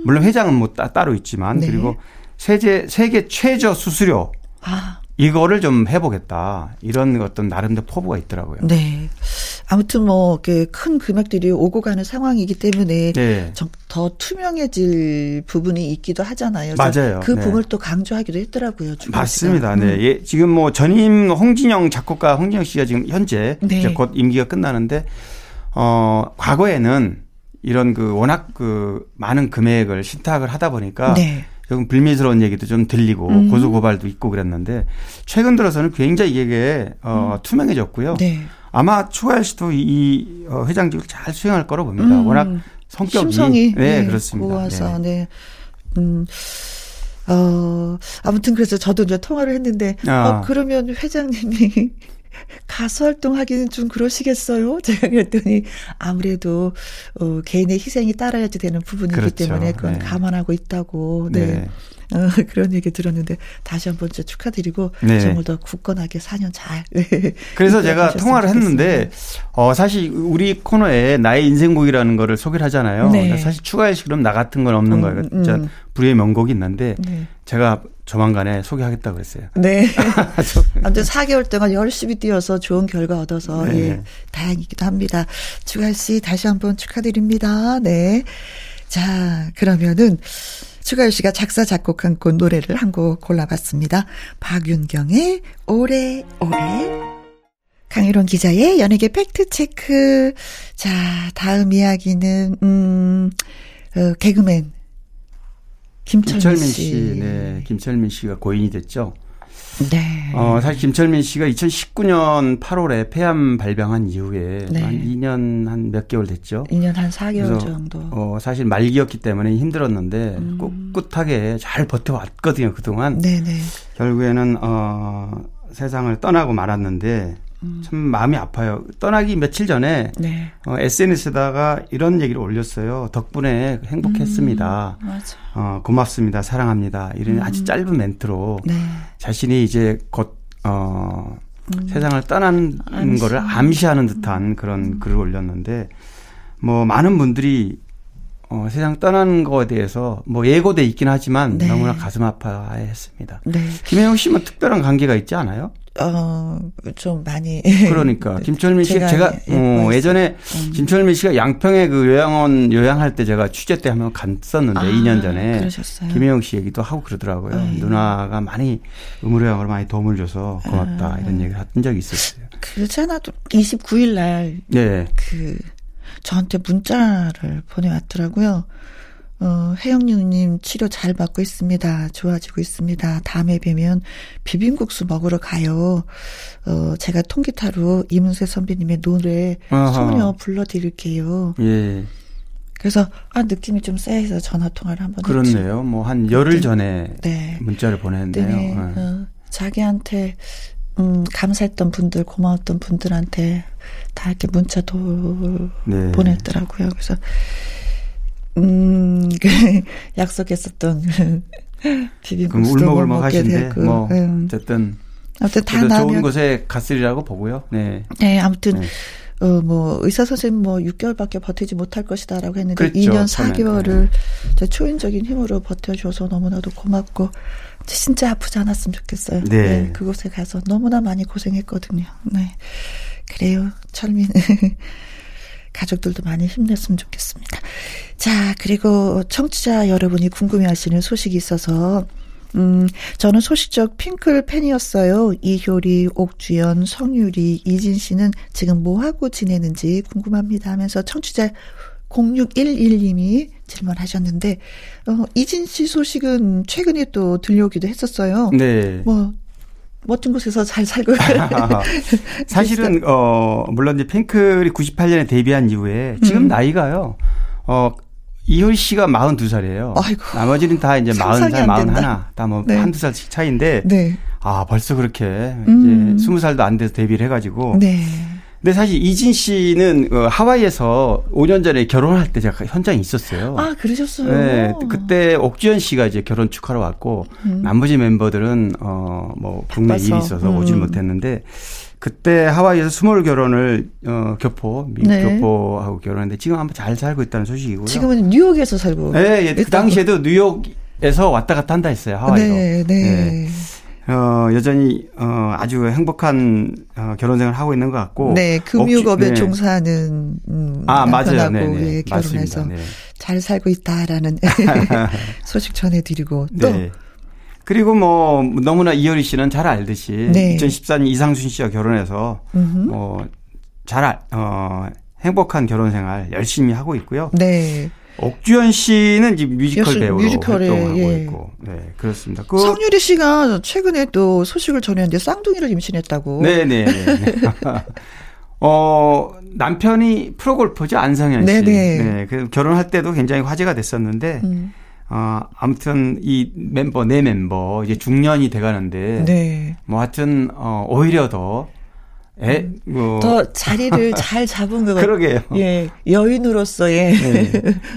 물론 회장은 뭐 따로 있지만, 네, 그리고 세계 최저 수수료, 아, 이거를 좀 해보겠다, 이런 어떤 나름대로 포부가 있더라고요. 네. 아무튼 뭐 큰 금액들이 오고 가는 상황이기 때문에, 네, 더 투명해질 부분이 있기도 하잖아요. 맞아요. 그 부분을, 네, 또 강조하기도 했더라고요. 맞습니다. 네. 예, 지금 뭐 전임 홍진영 작곡가 홍진영 씨가 지금 현재, 네, 이제 곧 임기가 끝나는데 과거에는 이런 워낙 많은 금액을 신탁을 하다 보니까, 네, 조금 불미스러운 얘기도 좀 들리고, 고소고발도 있고 그랬는데, 최근 들어서는 굉장히 이게 투명해졌고요. 네. 아마 추가열 씨도 이 회장직을 잘 수행할 거로 봅니다. 워낙 성격이. 심성이. 네, 네, 그렇습니다. 고와서, 네. 네. 아무튼 그래서 저도 이제 통화를 했는데, 그러면 회장님이 가수 활동하기는 좀 그러시겠어요? 제가 그랬더니 아무래도 개인의 희생이 따라야지 되는 부분이기, 그렇죠, 때문에 그건, 네, 감안하고 있다고. 네. 네. 그런 얘기 들었는데 다시 한번 축하드리고, 네, 정말 더 굳건하게 4년 잘. 네. 그래서 제가 통화를 좋겠습니다. 했는데 사실 우리 코너에 나의 인생곡이라는 거를 소개를 하잖아요. 네. 그러니까 사실 추가할 시 그럼 나 같은 건 없는 거예요. 진짜 불의의 명곡이 있는데, 네, 제가 조만간에 소개하겠다고 그랬어요. 네. 아무튼 4개월 동안 열심히 뛰어서 좋은 결과 얻어서, 네, 예, 다행이기도 합니다. 추가열 씨 다시 한번 축하드립니다. 네. 자, 그러면은 추가열 씨가 작사 작곡한 곡 노래를 한 곡 골라봤습니다. 박윤경의 오래오래. 강유론 기자의 연예계 팩트체크. 자, 다음 이야기는 개그맨 김철민 씨. 네, 김철민 씨가 고인이 됐죠. 네. 사실 김철민 씨가 2019년 8월에 폐암 발병한 이후에, 네, 한 2년 한 몇 개월 됐죠. 2년 한 4개월 정도. 사실 말기였기 때문에 힘들었는데, 꿋꿋하게 잘 버텨왔거든요, 그동안. 네네. 결국에는, 세상을 떠나고 말았는데, 참 마음이 아파요. 떠나기 며칠 전에, 네, SNS에다가 이런 얘기를 올렸어요. 덕분에 행복했습니다. 맞아. 고맙습니다. 사랑합니다. 이런 아주 짧은 멘트로, 네, 자신이 이제 곧 세상을 떠나는 거를 암시하는 듯한 그런 글을 올렸는데, 뭐 많은 분들이 세상 떠나는 거에 대해서 뭐 예고돼 있긴 하지만, 네, 너무나 가슴 아파했습니다. 네. 김혜영 씨만 특별한 관계가 있지 않아요? 좀 많이. 그러니까 김철민 씨, 제가 예전에 김철민 씨가 양평의 그 요양원 요양할 때 제가 취재 때 한번 갔었는데, 2년 전에. 그러셨어요. 김혜영 씨 얘기도 하고 그러더라고요. 누나가 많이 의무요양으로 많이 도움을 줘서 고맙다, 이런 얘기를 했던 적이 있었어요. 그렇잖아. 29일 날, 네, 저한테 문자를 보내왔더라고요. 혜영님 치료 잘 받고 있습니다. 좋아지고 있습니다. 다음에 뵈면 비빔국수 먹으러 가요. 제가 통기타로 이문세 선배님의 노래 소녀 불러드릴게요. 예. 그래서 느낌이 좀 쎄해서 전화통화를 한번 했죠. 그렇네요. 뭐 한 열흘 전에, 네, 문자를 보냈네요. 네. 자기한테 감사했던 분들, 고마웠던 분들한테 다 이렇게 문자, 네, 보냈더라고요. 그래서 약속했었던 비빔국수 울먹울먹 하신데 뭐 어쨌든 다 나면 좋은 곳에 갔으리라고 보고요. 네. 네, 아무튼 네. 뭐 의사 선생님 뭐 6개월밖에 버티지 못할 것이다라고 했는데 그랬죠, 2년 4개월을 제 초인적인 힘으로 버텨줘서 너무나도 고맙고 진짜 아프지 않았으면 좋겠어요. 네. 네, 그곳에 가서 너무나 많이 고생했거든요. 네, 그래요, 철민. 가족들도 많이 힘냈으면 좋겠습니다. 자, 그리고 청취자 여러분이 궁금해하시는 소식이 있어서 저는 소식적 핑클 팬이었어요. 이효리, 옥주연, 성유리, 이진 씨는 지금 뭐하고 지내는지 궁금합니다 하면서 청취자 0611님이 질문하셨는데 이진 씨 소식은 최근에 또 들려오기도 했었어요. 네. 뭐 멋진 곳에서 잘 살고. 사실은 물론 이제 핑클이 98년에 데뷔한 이후에 지금 나이가요. 이효리 씨가 42살이에요. 아이고. 나머지는 다 이제 40살, 41, 다 뭐 네. 한두 살씩 차이인데. 네. 아, 벌써 그렇게 이제 20살도 안 돼서 데뷔를 해가지고. 네. 근데 사실 이진 씨는 하와이에서 5년 전에 결혼할 때 제가 현장에 있었어요. 아, 그러셨어요? 네. 그때 옥주현 씨가 이제 결혼 축하러 왔고, 나머지 멤버들은, 뭐, 국내 일이 있어서 오질 못했는데, 그때 하와이에서 스몰 결혼을 교포, 미국 네. 교포하고 결혼했는데, 지금 아마 잘 살고 있다는 소식이고요. 지금은 뉴욕에서 살고. 네, 예, 그 당시에도 뉴욕에서 왔다 갔다 한다 했어요, 하와이로. 네, 네. 네. 여전히, 아주 행복한, 결혼생활을 하고 있는 것 같고. 네, 금융업에 네. 종사하는, 남편하고 맞아요. 네, 결혼해서 네. 잘 살고 있다라는 소식 전해드리고 또. 네. 그리고 뭐, 너무나 이효리 씨는 잘 알듯이. 네. 2014년 이상순 씨와 결혼해서, 행복한 결혼생활 열심히 하고 있고요. 네. 옥주현 씨는 이제 뮤지컬 배우로 활동하고 예. 있고, 네 그렇습니다. 그 성유리 씨가 최근에 또 소식을 전했는데 쌍둥이를 임신했다고. 네네. 남편이 프로골퍼죠 안성현 씨. 네네. 네, 그 결혼할 때도 굉장히 화제가 됐었는데, 아무튼 이 멤버 네 멤버 이제 중년이 돼가는데, 네. 뭐 하여튼 오히려 더. 더 자리를 잘 잡은 것 같아요. 그러게요. 예, 여인으로서의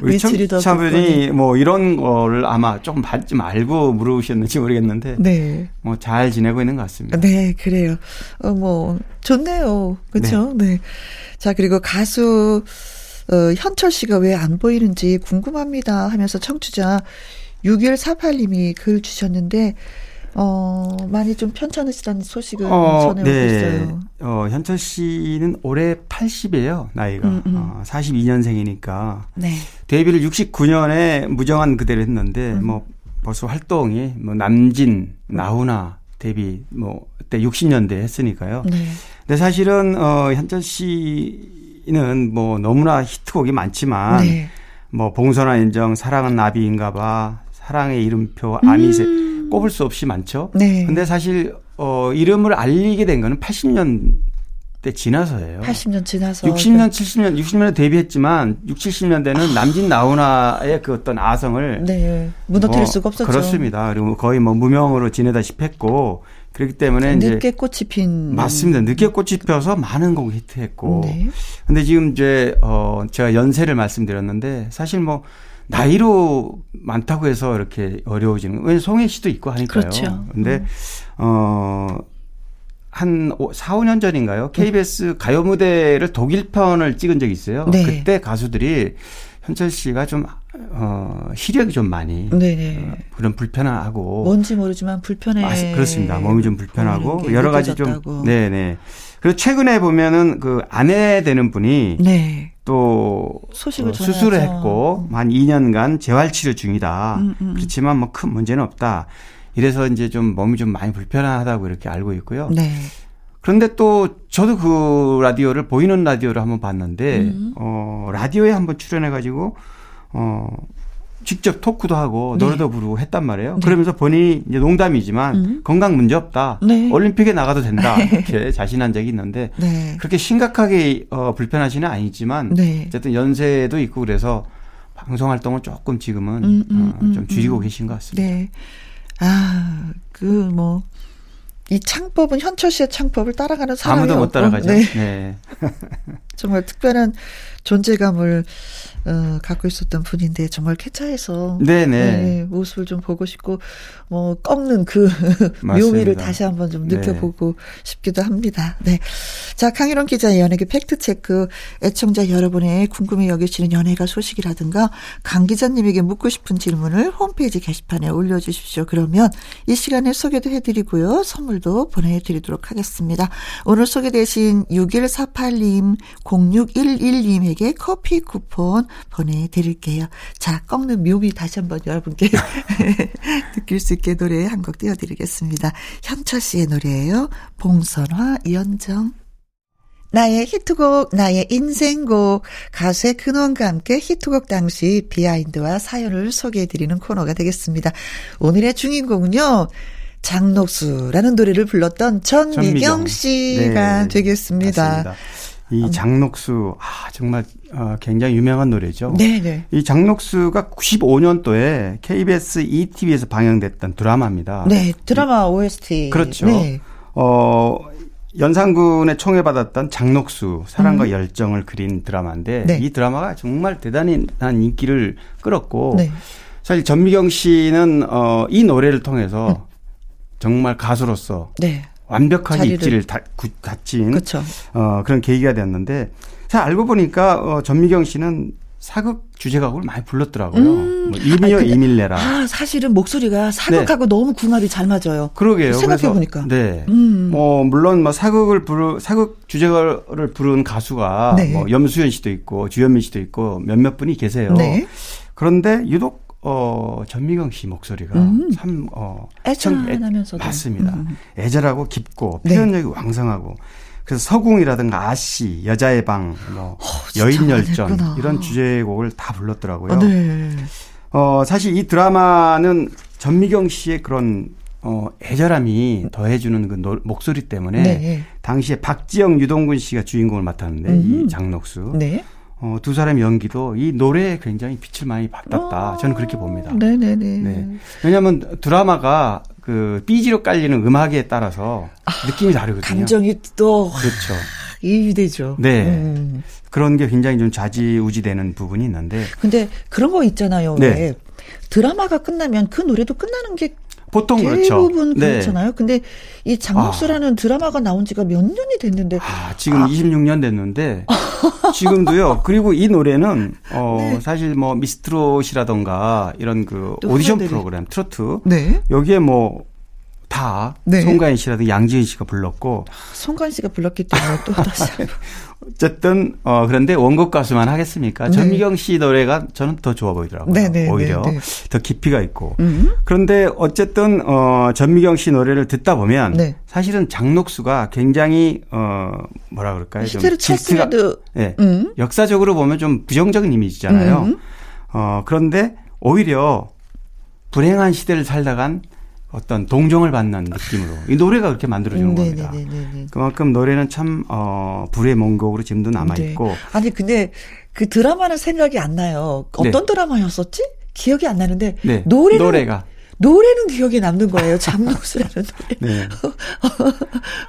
우리 청취자분이 뭐 이런 거를 아마 조금 받지 말고 물으셨는지 모르겠는데, 네, 뭐 잘 지내고 있는 것 같습니다. 네, 그래요. 뭐 좋네요, 그렇죠? 네. 네. 자 그리고 가수 현철 씨가 왜 안 보이는지 궁금합니다 하면서 청취자 6148님이 글 주셨는데. 많이 좀 편찮으시다는 소식을 전해오고 네. 있어요. 현철 씨는 올해 80이에요, 나이가. 42년생이니까. 네. 데뷔를 69년에 무정한 그대로 했는데, 뭐, 벌써 활동이, 뭐, 남진, 나훈아, 데뷔, 뭐, 그때 60년대 했으니까요. 네. 근데 사실은, 현철 씨는 뭐, 너무나 히트곡이 많지만, 네. 뭐, 봉선화 인정, 사랑은 나비인가 봐, 사랑의 이름표, 아미새, 꼽을 수 없이 많죠. 네. 근데 사실, 이름을 알리게 된 거는 80년대 지나서예요. 80년 지나서. 60년, 70년, 60년에 데뷔했지만, 70년대는 남진 나훈아의 그 어떤 아성을. 네. 무너뜨릴 수가 없었죠. 그렇습니다. 그리고 거의 뭐 무명으로 지내다시피 했고, 그렇기 때문에. 늦게 꽃이 핀. 맞습니다. 늦게 꽃이 펴서 많은 곡 히트했고. 네. 근데 지금 이제, 제가 연세를 말씀드렸는데, 사실 뭐, 나이로 많다고 해서 이렇게 어려워지는 거예요. 왜냐하면 송혜 씨도 있고 하니까요. 그렇죠. 근데, 한 4, 5년 전인가요? KBS 가요 무대를 독일편을 찍은 적이 있어요. 네. 그때 가수들이 현철 씨가 좀, 시력이 좀 많이. 네네. 그런 불편하고. 뭔지 모르지만 불편해. 그렇습니다. 몸이 좀 불편하고. 여러 가지 느껴졌다고. 좀. 네네. 그리고 최근에 보면은 그 아내 되는 분이. 네. 또 수술을 했고 한 2년간 재활치료 중이다. 그렇지만 뭐 큰 문제는 없다. 이래서 이제 좀 몸이 좀 많이 불편하다고 이렇게 알고 있고요. 네. 그런데 또 저도 그 라디오를 보이는 라디오를 한번 봤는데 라디오에 한번 출연해가지고 직접 토크도 하고 노래도 부르고 했단 말이에요. 네. 그러면서 본인이 이제 농담이지만 건강 문제 없다. 네. 올림픽에 나가도 된다. 이렇게 자신한 적이 있는데 네. 그렇게 심각하게 불편하시는 아니지만 네. 어쨌든 연세도 있고 그래서 방송 활동을 조금 지금은 좀 줄이고 계신 것 같습니다. 네. 아, 그 뭐 이 창법은 현철 씨의 창법을 따라가는 사람이 아무도 못 따라가죠. 네. 네. 정말 특별한 존재감을 갖고 있었던 분인데 정말 쾌차해서 네, 모습을 좀 보고 싶고 뭐 꺾는 그 묘미를 다시 한번 좀 느껴보고 싶기도 합니다. 네, 자 강일원 기자의 연예계 팩트체크. 애청자 여러분의 궁금해 여기시는 연예가 소식이라든가 강 기자님에게 묻고 싶은 질문을 홈페이지 게시판에 올려주십시오. 그러면 이 시간에 소개도 해드리고요. 선물도 보내드리도록 하겠습니다. 오늘 소개되신 6148님, 0611님에게 커피 쿠폰 보내드릴게요. 자, 꺾는 묘미 다시 한번 여러분께 느낄 수 있게 노래 한 곡 띄워드리겠습니다. 현철 씨의 노래예요. 봉선화, 연정. 나의 히트곡, 나의 인생곡, 가수의 근원과 함께 히트곡 당시 비하인드와 사연을 소개해드리는 코너가 되겠습니다. 오늘의 주인공은요, 장녹수라는 노래를 불렀던 전미경 씨가 되겠습니다. 맞습니다. 이 장녹수, 정말 굉장히 유명한 노래죠. 네네. 이 장녹수가 95년도에 KBS ETV에서 방영됐던 드라마입니다. 네, 드라마 OST. 그렇죠. 네. 연산군의 총애받았던 장녹수, 사랑과 열정을 그린 드라마인데 네. 이 드라마가 정말 대단한 인기를 끌었고 네. 사실 전미경 씨는 이 노래를 통해서 정말 가수로서 네. 완벽하게 입지를 갖춘 그런 계기가 되었는데 사실 알고 보니까 전미경 씨는 사극 주제가곡을 많이 불렀더라고요. 뭐 이미여 이밀레라. 사실은 목소리가 사극하고 네. 너무 궁합이 잘 맞아요. 그러게요. 생각해 보니까. 네. 뭐 물론 뭐 사극 주제가를 부른 가수가 네. 뭐 염수연 씨도 있고 주현민 씨도 있고 몇몇 분이 계세요. 네. 그런데 유독 전미경 씨 목소리가 참 애절하면서도 맞습니다. 애절하고 깊고 표현력이 네. 왕성하고. 그래서 서궁이라든가 아씨, 여자의 방, 여인열전 이런 주제곡을 다 불렀더라고요. 네. 사실 이 드라마는 전미경 씨의 그런 애절함이 더해주는 그 목소리 때문에 네. 당시에 박지영, 유동근 씨가 주인공을 맡았는데 이 장녹수. 네. 두 사람의 연기도 이 노래에 굉장히 빛을 많이 받았다. 저는 그렇게 봅니다. 네네네. 네. 왜냐하면 드라마가 그 삐지로 깔리는 음악에 따라서 느낌이 다르거든요. 감정이 또. 그렇죠. 이유되죠. 네. 그런 게 굉장히 좀 좌지우지되는 부분이 있는데. 근데 그런 거 있잖아요. 네. 왜 드라마가 끝나면 그 노래도 끝나는 게. 보통 그렇죠. 대부분 그렇잖아요. 네. 근데 이 장녹수라는 드라마가 나온 지가 몇 년이 됐는데. 지금 26년 됐는데. 지금도요. 그리고 이 노래는, 네. 사실 뭐 미스트롯이라던가 이런 그 오디션 프로그램, 트로트. 네. 여기에 뭐 다. 네. 송가인 씨라든가 양지은 씨가 불렀고. 송가인 씨가 불렀기 때문에 또 다시 한번. 어쨌든, 그런데 원곡 가수만 하겠습니까? 네. 전미경 씨 노래가 저는 더 좋아 보이더라고요. 네네, 오히려 네네. 더 깊이가 있고. 그런데 어쨌든, 전미경 씨 노래를 듣다 보면 네. 사실은 장녹수가 굉장히, 뭐라 그럴까요? 실제로 체스라도 네. 역사적으로 보면 좀 부정적인 이미지잖아요. 그런데 오히려 불행한 시대를 살다간 어떤 동정을 받는 느낌으로 이 노래가 그렇게 만들어지는 겁니다. 네네네네. 그만큼 노래는 참 불의 명곡으로 지금도 남아있고 네. 아니 근데 그 드라마는 생각이 안 나요. 어떤 네. 드라마였었지? 기억이 안 나는데 네. 노래는 기억에 남는 거예요. 장녹수라는 노래. 네.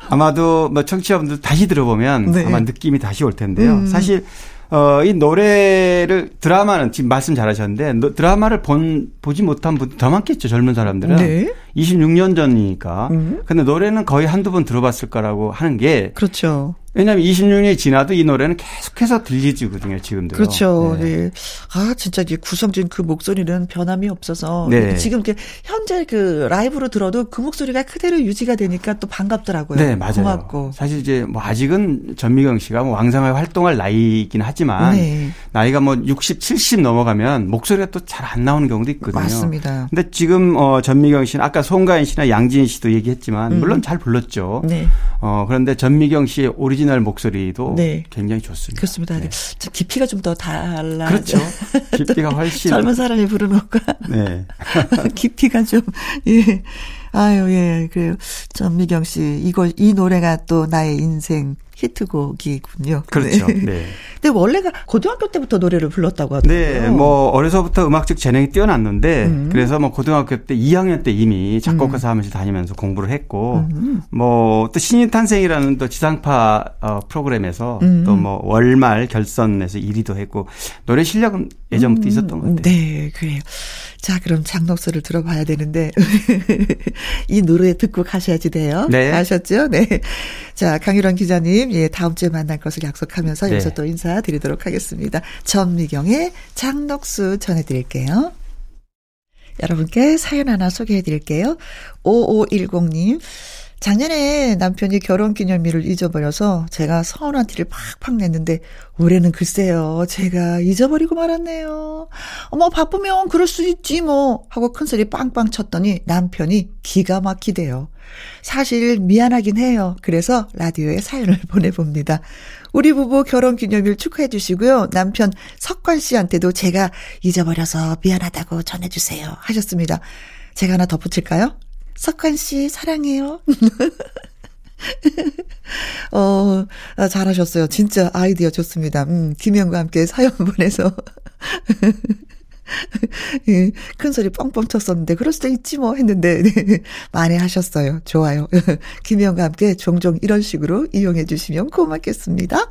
아마도 뭐 청취자분들 다시 들어보면 네. 아마 느낌이 다시 올 텐데요. 사실 이 노래를 드라마는 지금 말씀 잘하셨는데 드라마를 보지 못한 분 더 많겠죠. 젊은 사람들은. 네. 26년 전이니까. 근데 노래는 거의 한두 번 들어봤을 거라고 하는 게. 그렇죠. 왜냐하면 26년이 지나도 이 노래는 계속해서 들리지거든요. 지금도. 그렇죠. 네. 네. 진짜 이제 구성진 그 목소리는 변함이 없어서 네. 지금 이렇게 현재 그 라이브로 들어도 그 목소리가 그대로 유지가 되니까 또 반갑더라고요. 네, 맞아요. 고맙고. 사실 이제 뭐 아직은 전미경 씨가 뭐 왕성하게 활동할 나이이긴 하지만 네. 나이가 뭐 60, 70 넘어가면 목소리가 또 잘 안 나오는 경우도 있거든요. 맞습니다. 근데 지금 전미경 씨는 아까 송가인 씨나 양지은 씨도 얘기했지만 물론 잘 불렀죠. 네. 그런데 전미경 씨의 오리지널 목소리도 네. 굉장히 좋습니다. 그렇습니다. 네. 깊이가 좀 더 달라요. 그렇죠. 깊이가 훨씬. 젊은 사람이 부르는 것과 네. 깊이가 좀 예. 아유, 예, 그래요. 전미경 씨, 이 노래가 또 나의 인생 히트곡이군요. 그렇죠. 네. 네. 근데 원래가 고등학교 때부터 노래를 불렀다고 하더라고요. 네, 뭐 어려서부터 음악적 재능이 뛰어났는데 그래서 뭐 고등학교 때 2학년 때 이미 작곡가 사무실 다니면서 공부를 했고 뭐 또 신인 탄생이라는 또 지상파 프로그램에서 또 뭐 월말 결선에서 1위도 했고 노래 실력은 예전부터 있었던 것 같아요. 네, 그래요. 자, 그럼 장독서를 들어봐야 되는데 이 노래 듣고 가셔야지 돼요. 네. 아셨죠? 네. 자, 강유란 기자님, 예, 다음 주에 만날 것을 약속하면서 네. 여기서 또 인사드리도록 하겠습니다. 전미경의 장독수 전해드릴게요. 여러분께 사연 하나 소개해드릴게요. 5510님. 작년에 남편이 결혼기념일을 잊어버려서 제가 서운한 티를 팍팍 냈는데 올해는 글쎄요. 제가 잊어버리고 말았네요. 어머 바쁘면 그럴 수 있지 뭐 하고 큰소리 빵빵 쳤더니 남편이 기가 막히대요. 사실 미안하긴 해요. 그래서 라디오에 사연을 보내봅니다. 우리 부부 결혼기념일 축하해 주시고요. 남편 석관 씨한테도 제가 잊어버려서 미안하다고 전해주세요 하셨습니다. 제가 하나 덧붙일까요? 석관 씨 사랑해요. 잘하셨어요. 진짜 아이디어 좋습니다. 김영과 함께 사연 보내서 예, 큰 소리 뻥뻥 쳤었는데 그럴 수도 있지 뭐 했는데 네, 만회하셨어요. 좋아요. 김영과 함께 종종 이런 식으로 이용해 주시면 고맙겠습니다.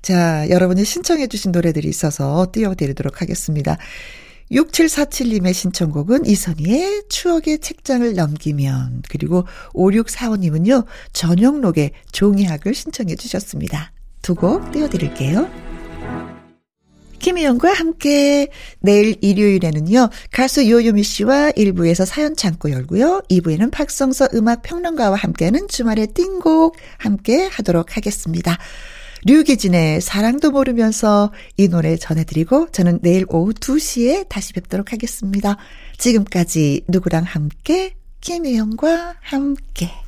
자, 여러분이 신청해 주신 노래들이 있어서 띄워드리도록 하겠습니다. 6747님의 신청곡은 이선희의 추억의 책장을 넘기면, 그리고 5645님은요 전영록의 종이학을 신청해 주셨습니다. 두 곡 띄워드릴게요. 김희영과 함께. 내일 일요일에는요 가수 요요미 씨와 1부에서 사연 창고 열고요, 2부에는 박성서 음악평론가와 함께하는 주말의 띵곡 함께 하도록 하겠습니다. 류기진의 사랑도 모르면서 이 노래 전해드리고 저는 내일 오후 2시에 다시 뵙도록 하겠습니다. 지금까지 누구랑 함께, 김혜영과 함께.